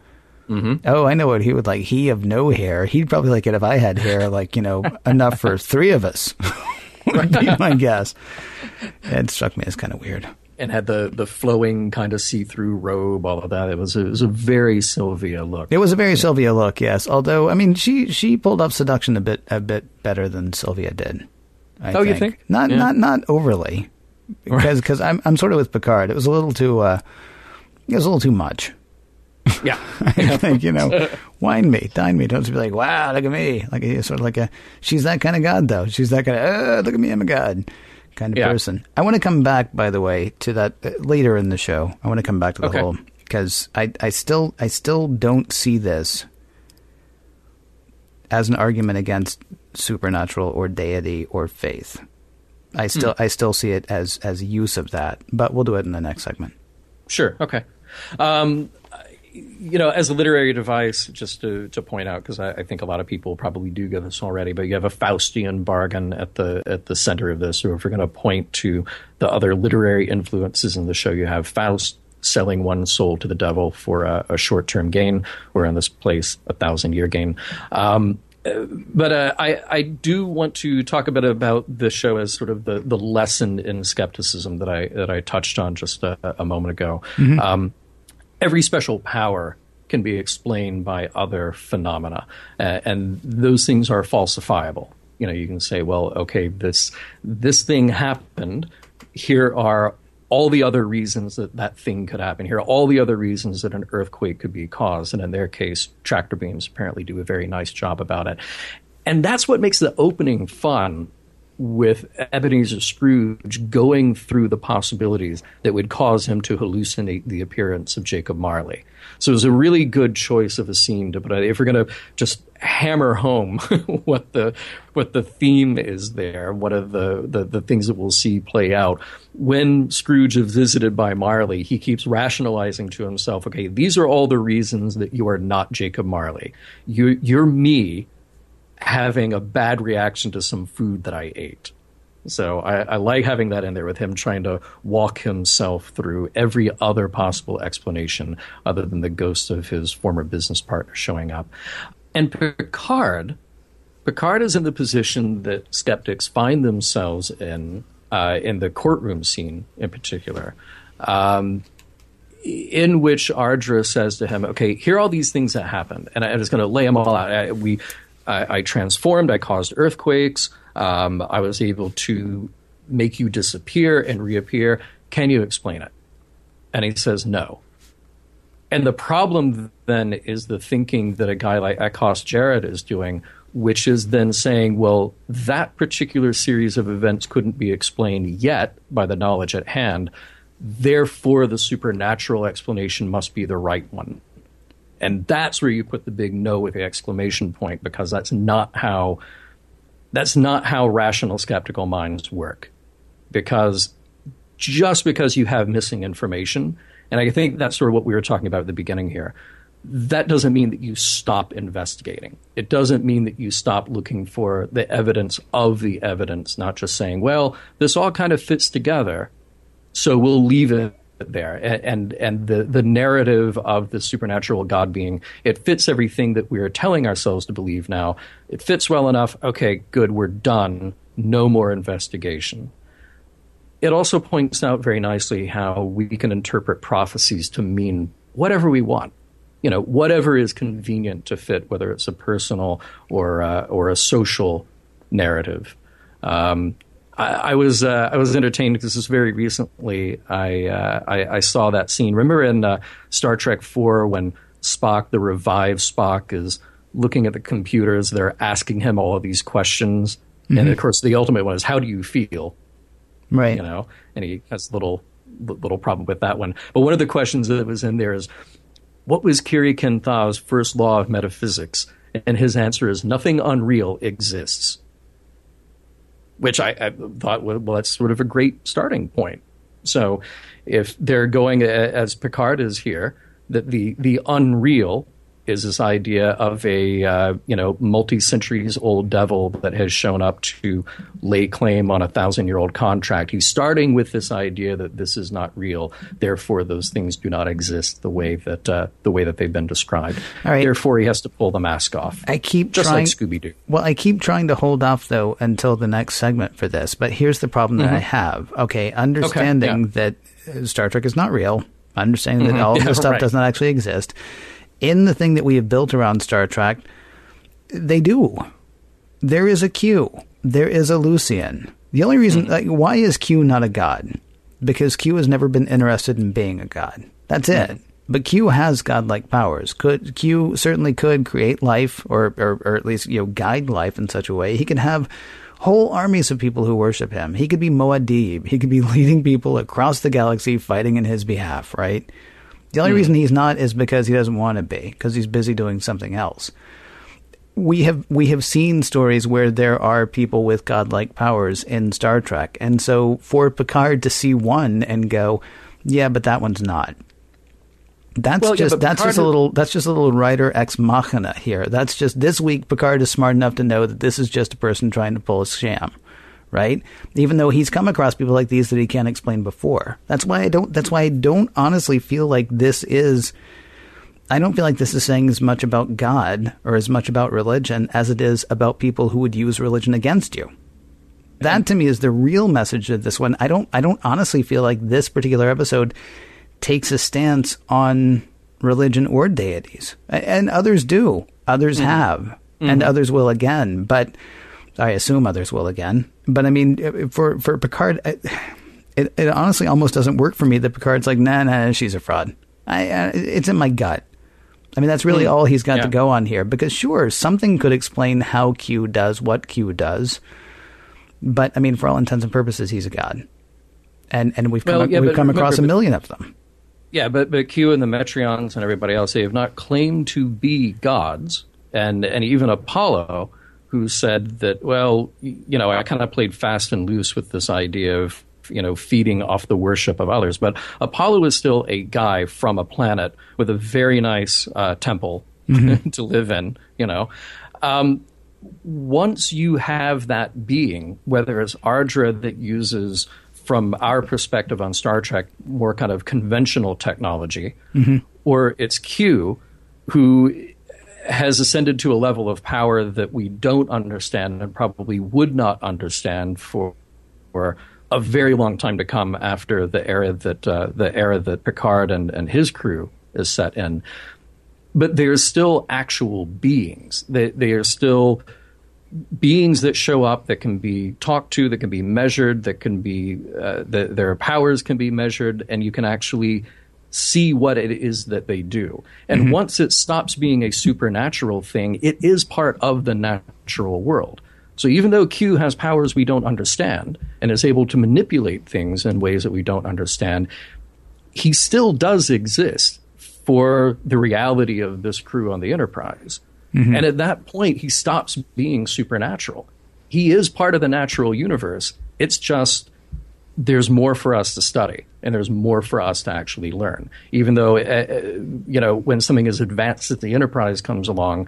Mm-hmm. Oh, I know what he would like. He of no hair. He'd probably like it if I had hair, like, you know, enough for three of us. Would be my guess. It struck me as kind of weird. And had the, the flowing kind of see-through robe, all of that. It was, it was a very Sylvia look. It was a very yeah. Sylvia look, yes. Although, I mean, she, she pulled off seduction a bit a bit better than Sylvia did. I oh, think. you think? Not yeah. not not overly. Because because I'm I'm sort of with Picard. It was a little too uh, it was a little too much. Yeah, I think you know, wine me, dine me. Don't be like, wow, look at me. Like a, sort of like a she's that kind of god though. She's that kind of uh, look at me, I'm a god kind of yeah. person. I want to come back, by the way, to that uh, later in the show. I want to come back to the okay. whole because I I still I still don't see this as an argument against supernatural or deity or faith. I still, hmm. I still see it as as use of that, but we'll do it in the next segment. Sure. Okay. Um, you know, as a literary device, just to, to point out, because I, I think a lot of people probably do get this already, but you have a Faustian bargain at the at the center of this. So if we're going to point to the other literary influences in the show, you have Faust, selling one soul to the devil for a, a short-term gain, or in this place, a thousand-year gain. Um, but uh, I, I do want to talk a bit about the show as sort of the, the lesson in skepticism that I that I touched on just a, a moment ago. Mm-hmm. Um, every special power can be explained by other phenomena, uh, and those things are falsifiable. You know, you can say, well, okay, this this thing happened. Here are all the other reasons that that thing could happen. Here are all the other reasons that an earthquake could be caused. And in their case, tractor beams apparently do a very nice job about it. And that's what makes the opening fun, with Ebenezer Scrooge going through the possibilities that would cause him to hallucinate the appearance of Jacob Marley. So it was a really good choice of a scene to put out. If we're going to just hammer home what the what the theme is there, what are the, the, the things that we'll see play out, when Scrooge is visited by Marley, he keeps rationalizing to himself, okay, these are all the reasons that you are not Jacob Marley. You, you're me, having a bad reaction to some food that I ate. So I, I like having that in there with him trying to walk himself through every other possible explanation other than the ghost of his former business partner showing up. And Picard, Picard is in the position that skeptics find themselves in, uh, in the courtroom scene in particular, um, in which Ardra says to him, okay, here are all these things that happened, and I'm just going to lay them all out. I, we... I, I transformed, I caused earthquakes, um, I was able to make you disappear and reappear. Can you explain it? And he says no. And the problem then is the thinking that a guy like Acosta Jared is doing, which is then saying, well, that particular series of events couldn't be explained yet by the knowledge at hand, therefore the supernatural explanation must be the right one. And that's where you put the big no with the exclamation point, because that's not how that's not how rational skeptical minds work. Because just because you have missing information, and I think that's sort of what we were talking about at the beginning here, that doesn't mean that you stop investigating. It doesn't mean that you stop looking for the evidence of the evidence, not just saying, well, this all kind of fits together, so we'll leave it there. And and the, the narrative of the supernatural God being, it fits everything that we're telling ourselves to believe now. It fits well enough. Okay, good, we're done. No more investigation. It also points out very nicely how we can interpret prophecies to mean whatever we want. You know, whatever is convenient to fit, whether it's a personal or uh, or a social narrative. Um I, I was uh, I was entertained because this very recently I, uh, I I saw that scene. Remember in uh, Star Trek four when Spock, the revived Spock, is looking at the computers. They're asking him all of these questions, mm-hmm. and of course the ultimate one is, "How do you feel?" Right. You know, and he has little little problem with that one. But one of the questions that was in there is, "What was Kirikhin Tha's first law of metaphysics?" And his answer is, "Nothing unreal exists." Which I, I thought, well, that's sort of a great starting point. So if they're going, as Picard is here, that the, the unreal is this idea of a, uh, you know, multi-centuries old devil that has shown up to lay claim on a thousand-year-old contract. He's starting with this idea that this is not real. Therefore, those things do not exist the way that uh, the way that they've been described. All right. Therefore, he has to pull the mask off. I keep just trying, like Scooby-Doo. Well, I keep trying to hold off, though, until the next segment for this. But here's the problem that mm-hmm. I have. Okay, understanding okay, yeah. that Star Trek is not real, understanding mm-hmm. that all yeah, this stuff right. does not actually exist. In the thing that we have built around Star Trek, they do. There is a Q. There is a Lucian. The only reason, like, why is Q not a god? Because Q has never been interested in being a god. That's it. But Q has godlike powers. Could Q certainly could create life, or, or, or at least, you know, guide life in such a way. He can have whole armies of people who worship him. He could be Muad'Dib. He could be leading people across the galaxy fighting in his behalf, right? The only reason he's not is because he doesn't want to be, because he's busy doing something else. We have we have seen stories where there are people with godlike powers in Star Trek. And so for Picard to see one and go, yeah, but that one's not. That's well, just yeah, that's Picard just a little that's just a little writer ex machina here. That's just this week Picard is smart enough to know that this is just a person trying to pull a sham. right? Even though he's come across people like these that he can't explain before. That's why I don't, that's why I don't honestly feel like this is, I don't feel like this is saying as much about God or as much about religion as it is about people who would use religion against you. That to me is the real message of this one. I don't, I don't honestly feel like this particular episode takes a stance on religion or deities, and others do. Others mm-hmm. have, mm-hmm. and others will again, but I assume others will again. But I mean, for, for Picard, I, it, it honestly almost doesn't work for me that Picard's like, nah, nah, she's a fraud. I, I it's in my gut. I mean, that's really mm-hmm. all he's got yeah. to go on here, because sure, something could explain how Q does what Q does. But I mean, for all intents and purposes, he's a god, and and we've come well, yeah, we've come remember, across a million but, of them. Yeah, but but Q and the Metreons and everybody else, they have not claimed to be gods, and and even Apollo, who said that, well, you know, I kind of played fast and loose with this idea of, you know, feeding off the worship of others, but Apollo is still a guy from a planet with a very nice uh, temple mm-hmm. to live in, you know. Um, Once you have that being, whether it's Ardra that uses, from our perspective on Star Trek, more kind of conventional technology, mm-hmm. or it's Q, who has ascended to a level of power that we don't understand and probably would not understand for, for a very long time to come after the era that uh, the era that Picard and, and his crew is set in. But they're still actual beings. They, they are still beings that show up, that can be talked to, that can be measured, that can be uh, the, their powers can be measured, and you can actually see what it is that they do. And mm-hmm. once it stops being a supernatural thing, it is part of the natural world. So even though Q has powers we don't understand and is able to manipulate things in ways that we don't understand, he still does exist for the reality of this crew on the Enterprise. Mm-hmm. And at that point, he stops being supernatural. He is part of the natural universe. It's just there's more for us to study, and there's more for us to actually learn. Even though, uh, you know, when something as advanced as the Enterprise comes along,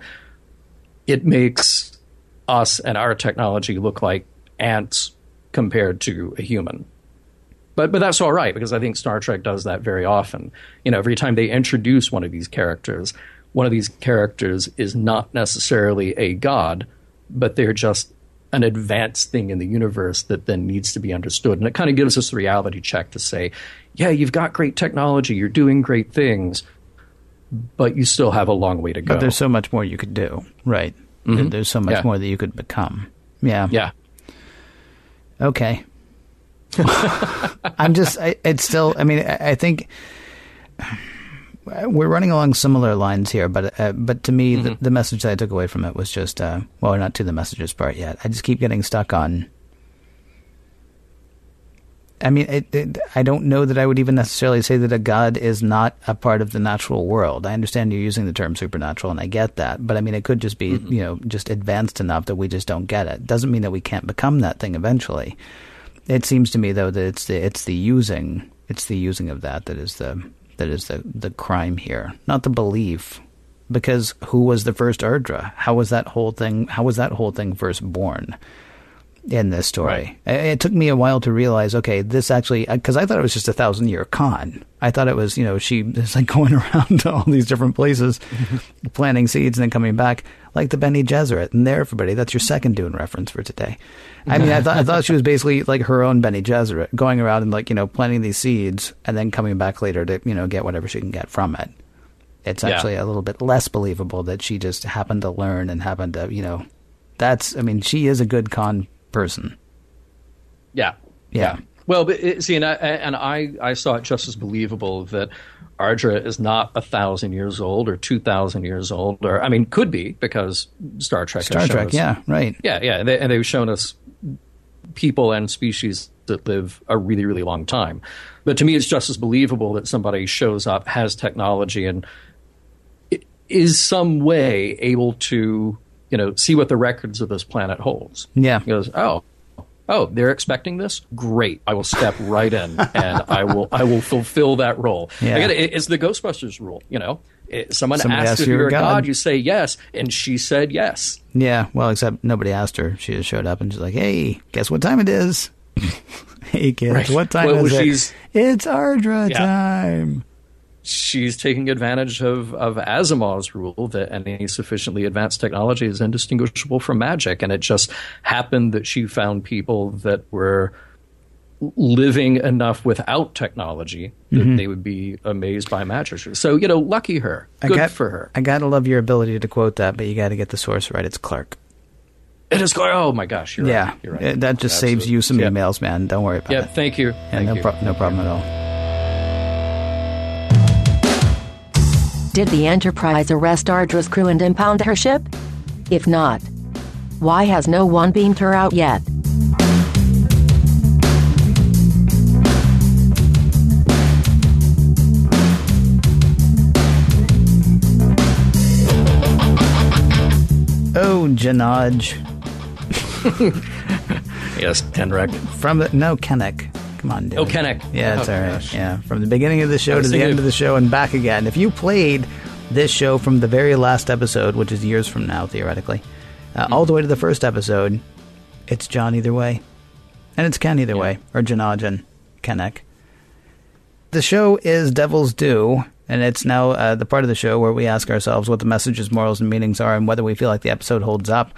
it makes us and our technology look like ants compared to a human. But but that's all right, because I think Star Trek does that very often. You know, every time they introduce one of these characters, one of these characters is not necessarily a god, but they're just an advanced thing in the universe that then needs to be understood. And it kind of gives us a reality check to say, yeah, you've got great technology, you're doing great things, but you still have a long way to go. But there's so much more you could do, right? Mm-hmm. There's so much yeah. more that you could become. Yeah. Yeah. Okay. I'm just, I, it's still, I mean, I, I think we're running along similar lines here, but uh, but to me, mm-hmm. the, the message that I took away from it was just, uh, well, we're not to the messages part yet. I just keep getting stuck on, I mean, it, it, I don't know that I would even necessarily say that a god is not a part of the natural world. I understand you're using the term supernatural, and I get that, but I mean, it could just be, mm-hmm. you know, just advanced enough that we just don't get it. Doesn't mean that we can't become that thing eventually. It seems to me, though, that it's the it's the using it's the using of that that is the that is the, the crime here, not the belief. Because who was the first Ardra? How was that whole thing? How was that whole thing first born in this story? Right. It, it took me a while to realize. Okay, this actually, because I thought it was just a thousand year con. I thought it was, you know, she is like going around to all these different places, planting seeds and then coming back, like the Bene Gesserit. And there, everybody, that's your second Dune reference for today. I mean, I thought I thought she was basically like her own Bene Gesserit, going around and like, you know, planting these seeds and then coming back later to, you know, get whatever she can get from it. It's actually yeah. a little bit less believable that she just happened to learn and happened to, you know, that's, I mean, she is a good con person. Yeah. Yeah. yeah. Well, but it, see, and I, and I, I saw it just as believable that Ardra is not a thousand years old or two thousand years old, or I mean, could be, because Star Trek. Star has Trek, us, yeah, right. Yeah, yeah, they, and they've shown us people and species that live a really, really long time. But to me, it's just as believable that somebody shows up, has technology, and is some way able to, you know, see what the records of this planet holds. Yeah, he goes, oh. Oh, they're expecting this? Great. I will step right in, and I will I will fulfill that role. Yeah. Again, it's the Ghostbusters rule, you know? Someone Somebody asked if you're a god. god, you say yes, and she said yes. Yeah, well, except nobody asked her. She just showed up and she's like, hey, guess what time it is? Hey, kids, right. what time well, is she's, it? It's Ardra yeah. time. She's taking advantage of, of Asimov's rule that any sufficiently advanced technology is indistinguishable from magic, and it just happened that she found people that were living enough without technology that mm-hmm. they would be amazed by magic. So, you know, lucky her. Good I got, for her. I got to love your ability to quote that, but you got to get the source right. It's Clark. It is Clark. Oh, my gosh. You're yeah. right. You're right. It, that just Absolutely. saves you some yep. emails, man. Don't worry about yep. it. Yeah, thank you. Yeah, thank no, you. Pro- no problem at all. Did the Enterprise arrest Ardra's crew and impound her ship? If not, why has no one beamed her out yet? Oh, Janaj. Yes, Kenrek. From the no Kenrek. Come on, dude. Oh, Kenrek. Yeah, it's oh, all right. Gosh. Yeah, from the beginning of the show to the end of the show and back again. If you played this show from the very last episode, which is years from now theoretically, uh, mm-hmm. all the way to the first episode, it's John either way, and it's Ken either yeah. way, or Janaj and Kenrek. The show is Devil's Due. And it's now uh, the part of the show where we ask ourselves what the messages, morals, and meanings are and whether we feel like the episode holds up.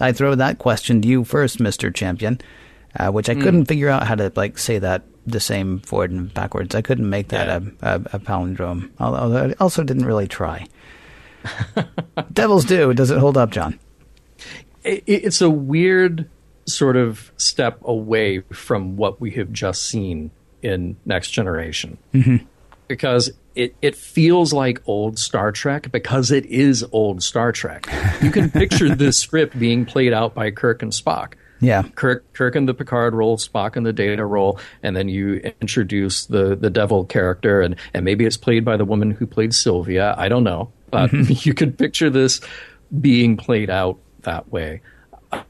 I throw that question to you first, Mister Champion, uh, which I mm. couldn't figure out how to like say that the same forward and backwards. I couldn't make that yeah. a, a, a palindrome, although I also didn't really try. Devils do. Does it hold up, John? It, it's a weird sort of step away from what we have just seen in Next Generation. Mm-hmm. Because it, it feels like old Star Trek because it is old Star Trek. You can picture this script being played out by Kirk and Spock. Yeah. Kirk Kirk in the Picard role, Spock in the Data role, and then you introduce the, the devil character, and, and maybe it's played by the woman who played Sylvia. I don't know. But mm-hmm. you can picture this being played out that way.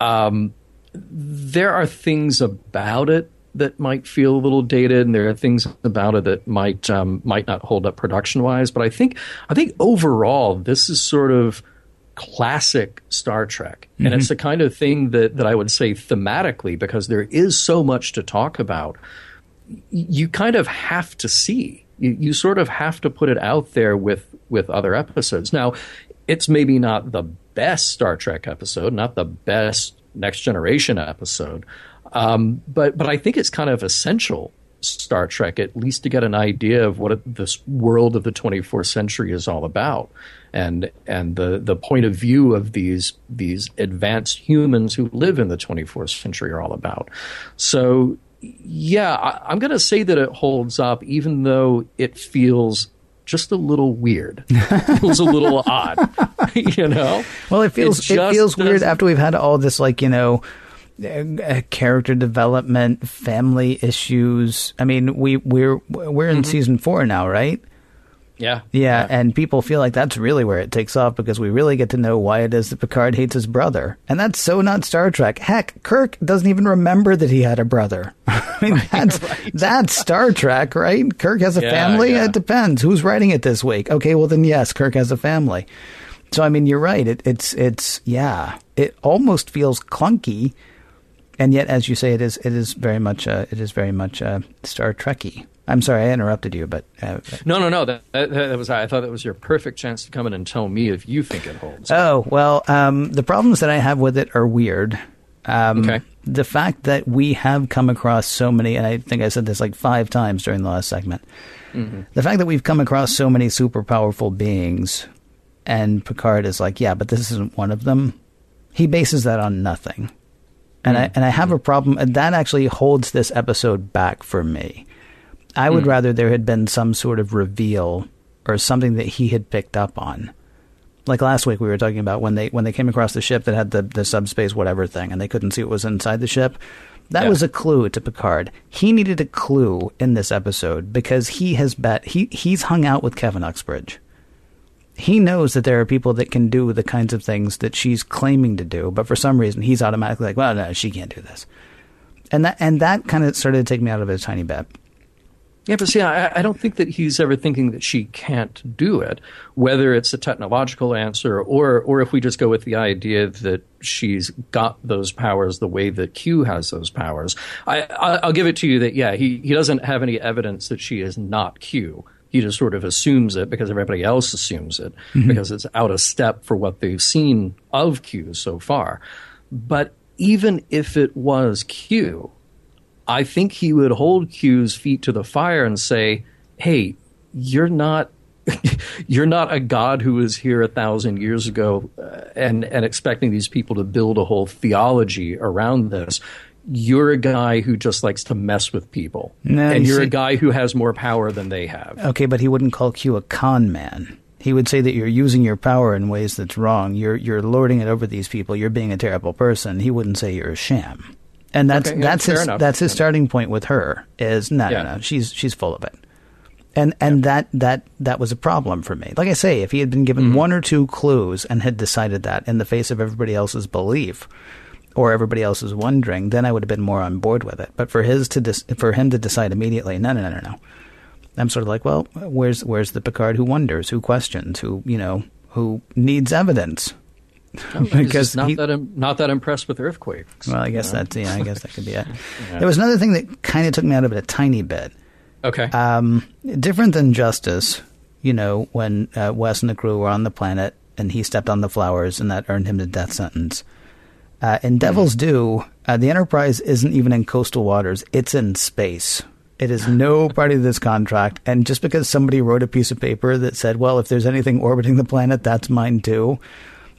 Um, there are things about it that might feel a little dated, and there are things about it that might um, might not hold up production-wise. But I think I think overall, this is sort of classic Star Trek. Mm-hmm. And it's the kind of thing that, that I would say thematically, because there is so much to talk about, you kind of have to see. You, you sort of have to put it out there with, with other episodes. Now, it's maybe not the best Star Trek episode, not the best Next Generation episode, Um, but but I think it's kind of essential, Star Trek, at least to get an idea of what it, this world of the twenty-fourth century is all about, and and the, the point of view of these these advanced humans who live in the twenty-fourth century are all about. So yeah, I, I'm going to say that it holds up, even though it feels just a little weird. It feels a little odd, you know. Well, it feels it, it feels weird after we've had all this, like, you know, character development, family issues. I mean, we we're we're in mm-hmm. season four now, right? Yeah. yeah, yeah. And people feel like that's really where it takes off, because we really get to know why it is that Picard hates his brother, and that's so not Star Trek. Heck, Kirk doesn't even remember that he had a brother. I mean, right, that's right. that's Star Trek, right? Kirk has a yeah, family. Yeah. It depends who's writing it this week. Okay, well then, yes, Kirk has a family. So I mean, you're right. It, it's it's yeah. It almost feels clunky. And yet, as you say, it is it is very much uh, it is very much uh, Star Trek-y. I'm sorry, I interrupted you, but uh, no, no, no. That, that, that was I thought that was your perfect chance to come in and tell me if you think it holds. Oh well, um, the problems that I have with it are weird. Um, okay. The fact that we have come across so many, and I think I said this like five times during the last segment. Mm-hmm. The fact that we've come across so many super powerful beings, and Picard is like, yeah, but this isn't one of them. He bases that on nothing. And I and I have a problem, and that actually holds this episode back for me. I would mm. rather there had been some sort of reveal or something that he had picked up on. Like last week we were talking about when they when they came across the ship that had the, the subspace whatever thing, and they couldn't see what was inside the ship. That yeah. was a clue to Picard. He needed a clue in this episode because he has bet he, he's hung out with Kevin Uxbridge. He knows that there are people that can do the kinds of things that she's claiming to do, but for some reason he's automatically like, well, no, she can't do this. And that and that kind of started to take me out of it a tiny bit. Yeah, but see, I, I don't think that he's ever thinking that she can't do it, whether it's a technological answer or or if we just go with the idea that she's got those powers the way that Q has those powers. I, I, I'll give it to you that, yeah, he, he doesn't have any evidence that she is not Q. He just sort of assumes it because everybody else assumes it, mm-hmm. because it's out of step for what they've seen of Q so far. But even if it was Q, I think he would hold Q's feet to the fire and say, hey, you're not you're not a god who was here a thousand years ago uh, and, and expecting these people to build a whole theology around this. You're a guy who just likes to mess with people. No, and you you're see, a guy who has more power than they have. Okay, but he wouldn't call Q a con man. He would say that you're using your power in ways that's wrong. You're, you're lording it over these people. You're being a terrible person. He wouldn't say you're a sham. And that's okay, yeah, that's his enough. that's his starting point with her is no yeah. no no she's she's full of it, and and yeah. that that that was a problem for me. Like I say, if he had been given mm-hmm. one or two clues and had decided that in the face of everybody else's belief or everybody else's wondering, then I would have been more on board with it. But for his to dis- for him to decide immediately, no no no no no, I'm sort of like, well, where's where's the Picard who wonders, who questions, who you know who needs evidence. No, because not he, that I'm not that impressed with earthquakes. Well, I guess you know? that's yeah, I guess that could be it. yeah. There was another thing that kind of took me out of it a tiny bit. Okay. Um, different than Justice, you know, when uh, Wes and the crew were on the planet and he stepped on the flowers and that earned him the death sentence. Uh, in Devil's mm-hmm. Due, uh, the Enterprise isn't even in coastal waters; it's in space. It is no part of this contract. And just because somebody wrote a piece of paper that said, "Well, if there's anything orbiting the planet, that's mine too."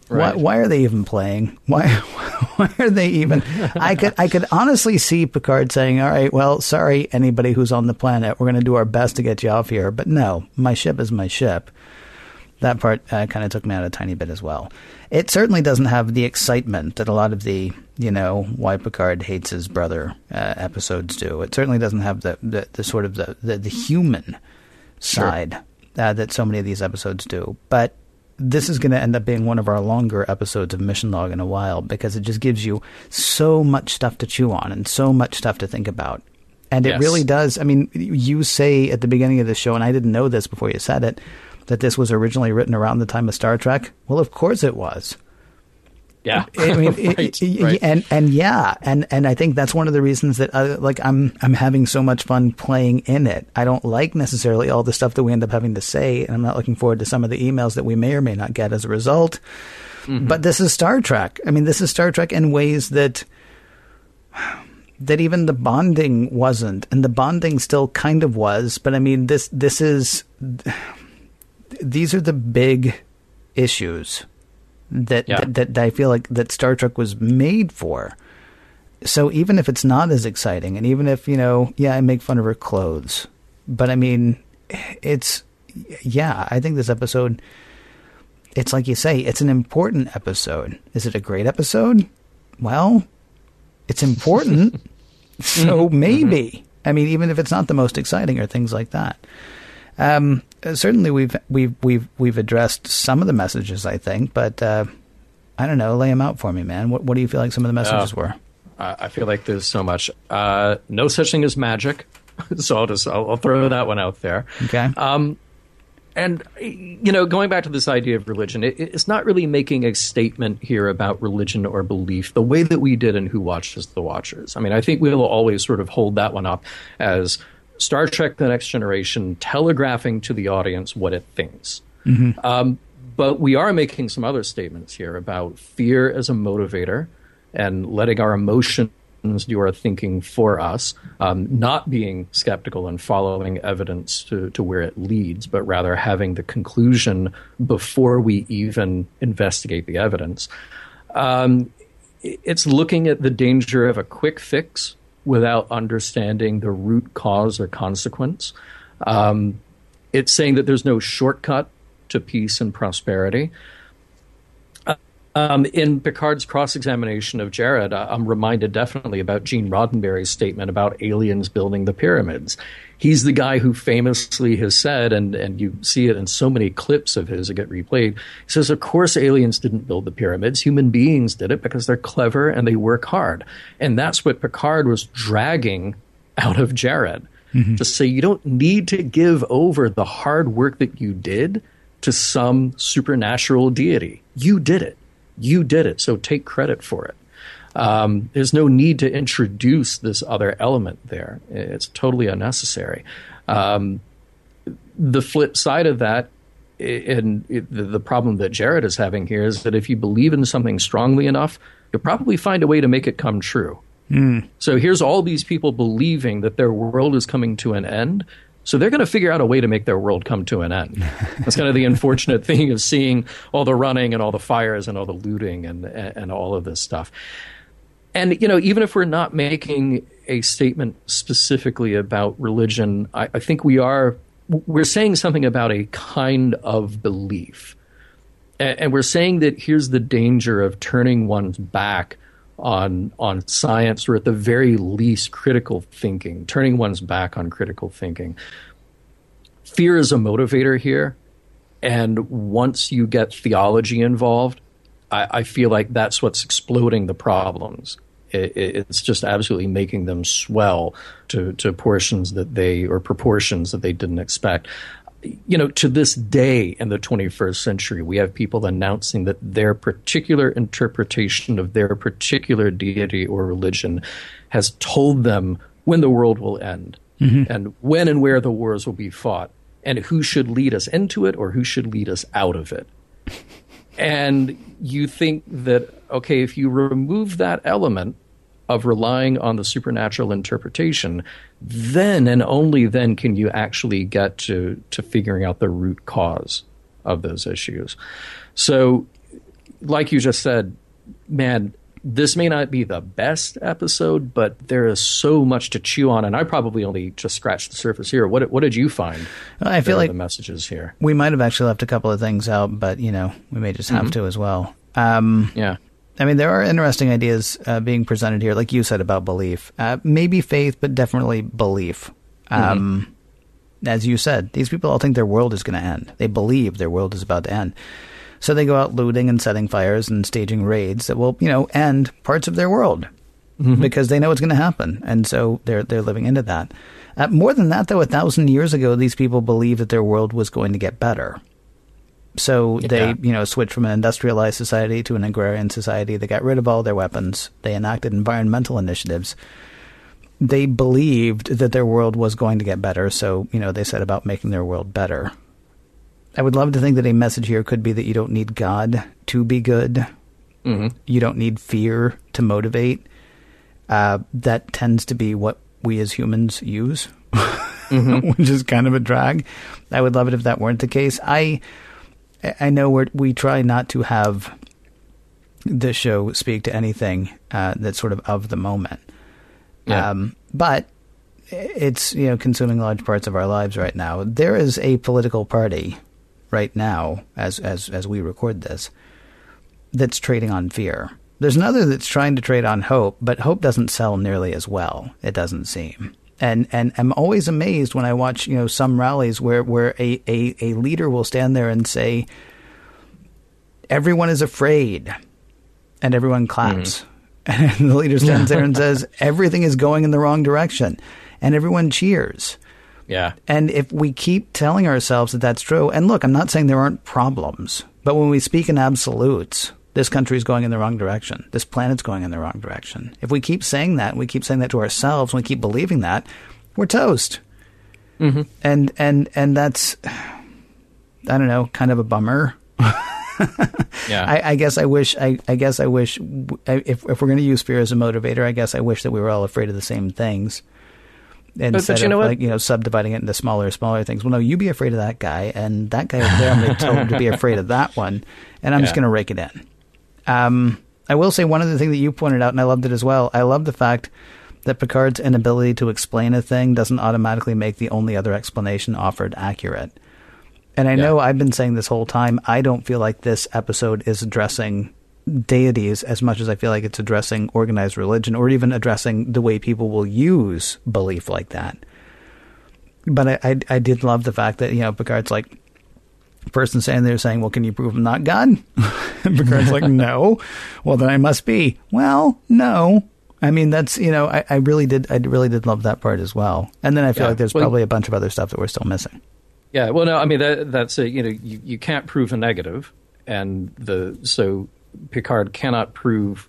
Right. Why, why are they even playing? Why why are they even? I could I could honestly see Picard saying, all right, well, sorry, anybody who's on the planet. We're going to do our best to get you off here. But no, my ship is my ship. That part uh, kind of took me out a tiny bit as well. It certainly doesn't have the excitement that a lot of the, you know, why Picard hates his brother uh, episodes do. It certainly doesn't have the, the, the sort of the, the, the human side sure. uh, that so many of these episodes do. But this is going to end up being one of our longer episodes of Mission Log in a while because it just gives you so much stuff to chew on and so much stuff to think about. And yes. it really does. I mean, you say at the beginning of the show, and I didn't know this before you said it, that this was originally written around the time of Star Trek. Well, of course it was. Yeah. I mean, right, it, it, right. And, and yeah. And, and I think that's one of the reasons that I, like I'm, I'm having so much fun playing in it. I don't like necessarily all the stuff that we end up having to say. And I'm not looking forward to some of the emails that we may or may not get as a result, mm-hmm. but this is Star Trek. I mean, this is Star Trek in ways that, that even the bonding wasn't, and the bonding still kind of was, but I mean, this, this is, these are the big issues That, yeah. that that I feel like that Star Trek was made for. So even if it's not as exciting, and even if, you know, yeah, I make fun of her clothes, but I mean, it's, yeah, I think this episode, it's like you say, it's an important episode. Is it a great episode? Well, it's important. So maybe. Mm-hmm. I mean, even if it's not the most exciting or things like that. Um, certainly we've, we've, we've, we've addressed some of the messages, I think, but, uh, I don't know, lay them out for me, man. What, what do you feel like some of the messages uh, were? I feel like there's so much, uh, no such thing as magic. So I'll just, I'll, I'll throw that one out there. Okay. Um, and, you know, going back to this idea of religion, it, it's not really making a statement here about religion or belief the way that we did in Who Watches the Watchers. I mean, I think we'll always sort of hold that one up as Star Trek The Next Generation telegraphing to the audience what it thinks. Mm-hmm. Um, but we are making some other statements here about fear as a motivator and letting our emotions do our thinking for us, um, not being skeptical and following evidence to, to where it leads, but rather having the conclusion before we even investigate the evidence. Um, it's looking at the danger of a quick fix without understanding the root cause or consequence. Um, it's saying that there's no shortcut to peace and prosperity. Uh, um, in Picard's cross-examination of Jared, I- I'm reminded definitely about Gene Roddenberry's statement about aliens building the pyramids. He's the guy who famously has said, and, and you see it in so many clips of his that get replayed, he says, of course aliens didn't build the pyramids. Human beings did it because they're clever and they work hard. And that's what Picard was dragging out of Jared. mm-hmm. to say you don't need to give over the hard work that you did to some supernatural deity. You did it. You did it. So take credit for it. Um, there's no need to introduce this other element there. It's totally unnecessary. Um, the flip side of that, and the problem that Jared is having here, is that if you believe in something strongly enough, you'll probably find a way to make it come true. Mm. So here's all these people believing that their world is coming to an end. So they're going to figure out a way to make their world come to an end. That's kind of the unfortunate thing of seeing all the running and all the fires and all the looting and, and, and all of this stuff. And, you know, even if we're not making a statement specifically about religion, I, I think we are we're saying something about a kind of belief. And, and we're saying that here's the danger of turning one's back on on science, or at the very least critical thinking, turning one's back on critical thinking. Fear is a motivator here. And once you get theology involved, I, I feel like that's what's exploding the problems. It, it, it's just absolutely making them swell to, to portions that they, or proportions that they didn't expect. You know, to this day in the twenty-first century, we have people announcing that their particular interpretation of their particular deity or religion has told them when the world will end, mm-hmm. and when and where the wars will be fought, and who should lead us into it or who should lead us out of it. And you think that, okay, if you remove that element of relying on the supernatural interpretation, then and only then can you actually get to, to figuring out the root cause of those issues. So, like you just said, man, this may not be the best episode, but there is so much to chew on, and I probably only just scratched the surface here. What what did you find? I feel like the messages here. We might have actually left a couple of things out, but you know, we may just have mm-hmm. to as well. Um, yeah. I mean, there are interesting ideas uh, being presented here, like you said, about belief. Uh, maybe faith, but definitely belief. Um, mm-hmm. As you said, these people all think their world is going to end. They believe their world is about to end. So they go out looting and setting fires and staging raids that will, you know, end parts of their world mm-hmm. because they know it's going to happen. And so they're they're living into that. Uh, more than that, though, a thousand years ago, these people believed that their world was going to get better. So they, yeah. you know, switched from an industrialized society to an agrarian society. They got rid of all their weapons. They enacted environmental initiatives. They believed that their world was going to get better. So, you know, they set about making their world better. I would love to think that a message here could be that you don't need God to be good. Mm-hmm. You don't need fear to motivate. Uh, that tends to be what we as humans use, mm-hmm. which is kind of a drag. I would love it if that weren't the case. I... I know we're, we try not to have this show speak to anything uh, that's sort of of the moment, yeah. um, but it's, you know, consuming large parts of our lives right now. There is a political party right now, as as as we record this, that's trading on fear. There's another that's trying to trade on hope, but hope doesn't sell nearly as well, it doesn't seem. And and I'm always amazed when I watch, you know, some rallies where, where a, a, a leader will stand there and say, everyone is afraid, and everyone claps. Mm. And the leader stands there and says, everything is going in the wrong direction, and everyone cheers. Yeah. And if we keep telling ourselves that that's true, and look, I'm not saying there aren't problems, but when we speak in absolutes, this country is going in the wrong direction. This planet's going in the wrong direction. If we keep saying that, and we keep saying that to ourselves, and we keep believing that, we're toast. Mm-hmm. And and and that's, I don't know, kind of a bummer. yeah. I, I guess I wish. I, I guess I wish. If if we're going to use fear as a motivator, I guess I wish that we were all afraid of the same things. Instead but, but you of know like you know subdividing it into smaller smaller things. Well, no, you be afraid of that guy, and that guy over there, I'm going to tell him to be afraid of that one, and I'm yeah. just going to rake it in. Um, I will say one other thing that you pointed out, and I loved it as well. I love the fact that Picard's inability to explain a thing doesn't automatically make the only other explanation offered accurate. And I yeah. know I've been saying this whole time, I don't feel like this episode is addressing deities as much as I feel like it's addressing organized religion, or even addressing the way people will use belief like that. But I, I, I did love the fact that, you know, Picard's like, person standing there saying, well, can you prove I'm not God? Picard's like, no. Well, then I must be. Well, no. I mean, that's, you know, I, I really did. I really did love that part as well. And then I feel yeah. like there's well, probably a bunch of other stuff that we're still missing. Yeah. Well, no, I mean, that, that's a, you know, you, you can't prove a negative. And the so Picard cannot prove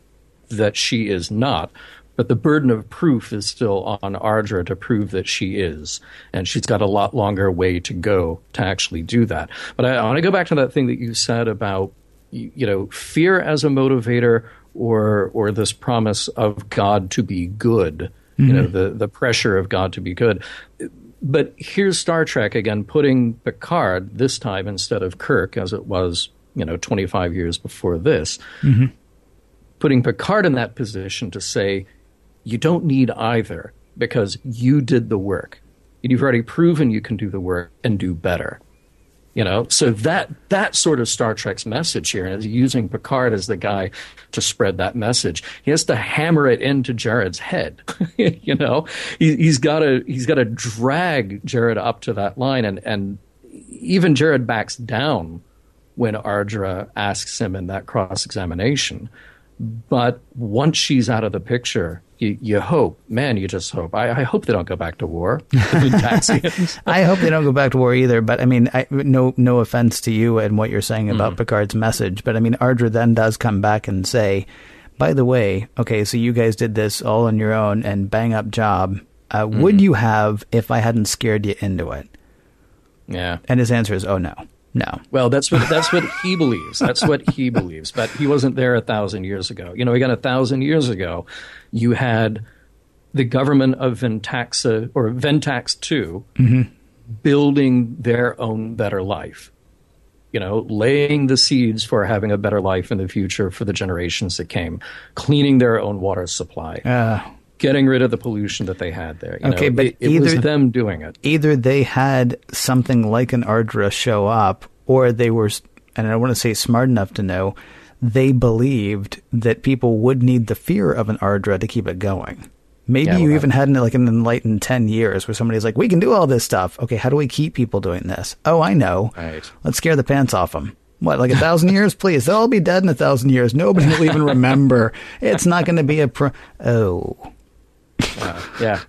that she is not. But the burden of proof is still on Ardra to prove that she is. And she's got a lot longer way to go to actually do that. But I, I want to go back to that thing that you said about, you, you know, fear as a motivator or or this promise of God to be good, mm-hmm. you know, the, the pressure of God to be good. But here's Star Trek again, putting Picard this time instead of Kirk, as it was, you know, twenty-five years before this, mm-hmm. putting Picard in that position to say, you don't need either because you did the work and you've already proven you can do the work and do better. You know, so that that sort of Star Trek's message here is using Picard as the guy to spread that message. He has to hammer it into Jared's head. You know, he, he's got to he's got to drag Jared up to that line, and and even Jared backs down when Ardra asks him in that cross examination. But once she's out of the picture, you, you hope, man, you just hope. I, I hope they don't go back to war. I hope they don't go back to war either. But I mean, I, no, no offense to you and what you're saying about mm. Picard's message. But I mean, Ardra then does come back and say, by the way, okay, so you guys did this all on your own and bang up job. Uh, mm. Would you have if I hadn't scared you into it? Yeah. And his answer is, oh, no. No. Well, that's what that's what he believes. That's what he believes. But he wasn't there a thousand years ago. You know, again, a thousand years ago, you had the government of Ventaxa or Ventax two mm-hmm. building their own better life. You know, laying the seeds for having a better life in the future for the generations that came, cleaning their own water supply. Uh. Getting rid of the pollution that they had there. You okay, know, but it, it either, was them doing it. Either they had something like an Ardra show up, or they were, and I want to say smart enough to know, they believed that people would need the fear of an Ardra to keep it going. Maybe yeah, you well, even had an, like an enlightened ten years where somebody's like, we can do all this stuff. Okay, how do we keep people doing this? Oh, I know. Right. Let's scare the pants off them. What, like a thousand years? Please, they'll all be dead in a thousand years. Nobody will even remember. It's not going to be a pro. Oh. Uh, yeah.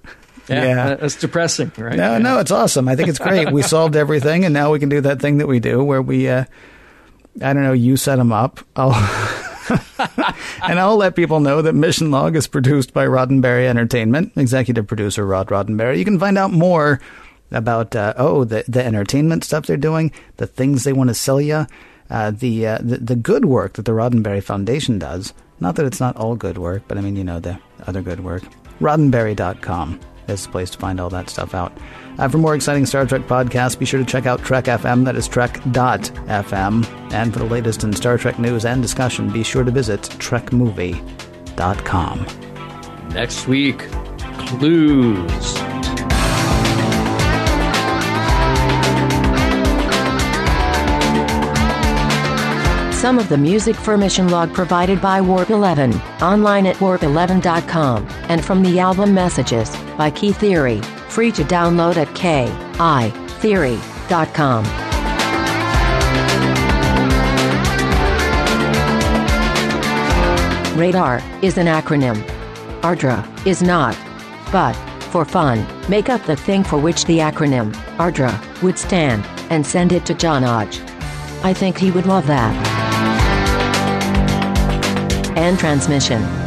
yeah, yeah, that's depressing, right? No, yeah. no, it's awesome. I think it's great. We solved everything, and now we can do that thing that we do where we, uh, I don't know, you set them up. I'll and I'll let people know that Mission Log is produced by Roddenberry Entertainment, executive producer Rod Roddenberry. You can find out more about, uh, oh, the, the entertainment stuff they're doing, the things they want to sell you, uh, the, uh, the, the good work that the Roddenberry Foundation does. Not that it's not all good work, but I mean, you know, the other good work. Roddenberry dot com is the place to find all that stuff out. Uh, for more exciting Star Trek podcasts, be sure to check out Trek F M. That is Trek dot F M. And for the latest in Star Trek news and discussion, be sure to visit Trek Movie dot com. Next week, Clues. Some of the music for Mission Log provided by Warp eleven, online at warp eleven dot com, and from the album Messages by Key Theory, free to download at k i theory dot com. Radar is an acronym. Ardra is not. But, for fun, make up the thing for which the acronym, Ardra, would stand, and send it to Janaj. I think he would love that. And transmission.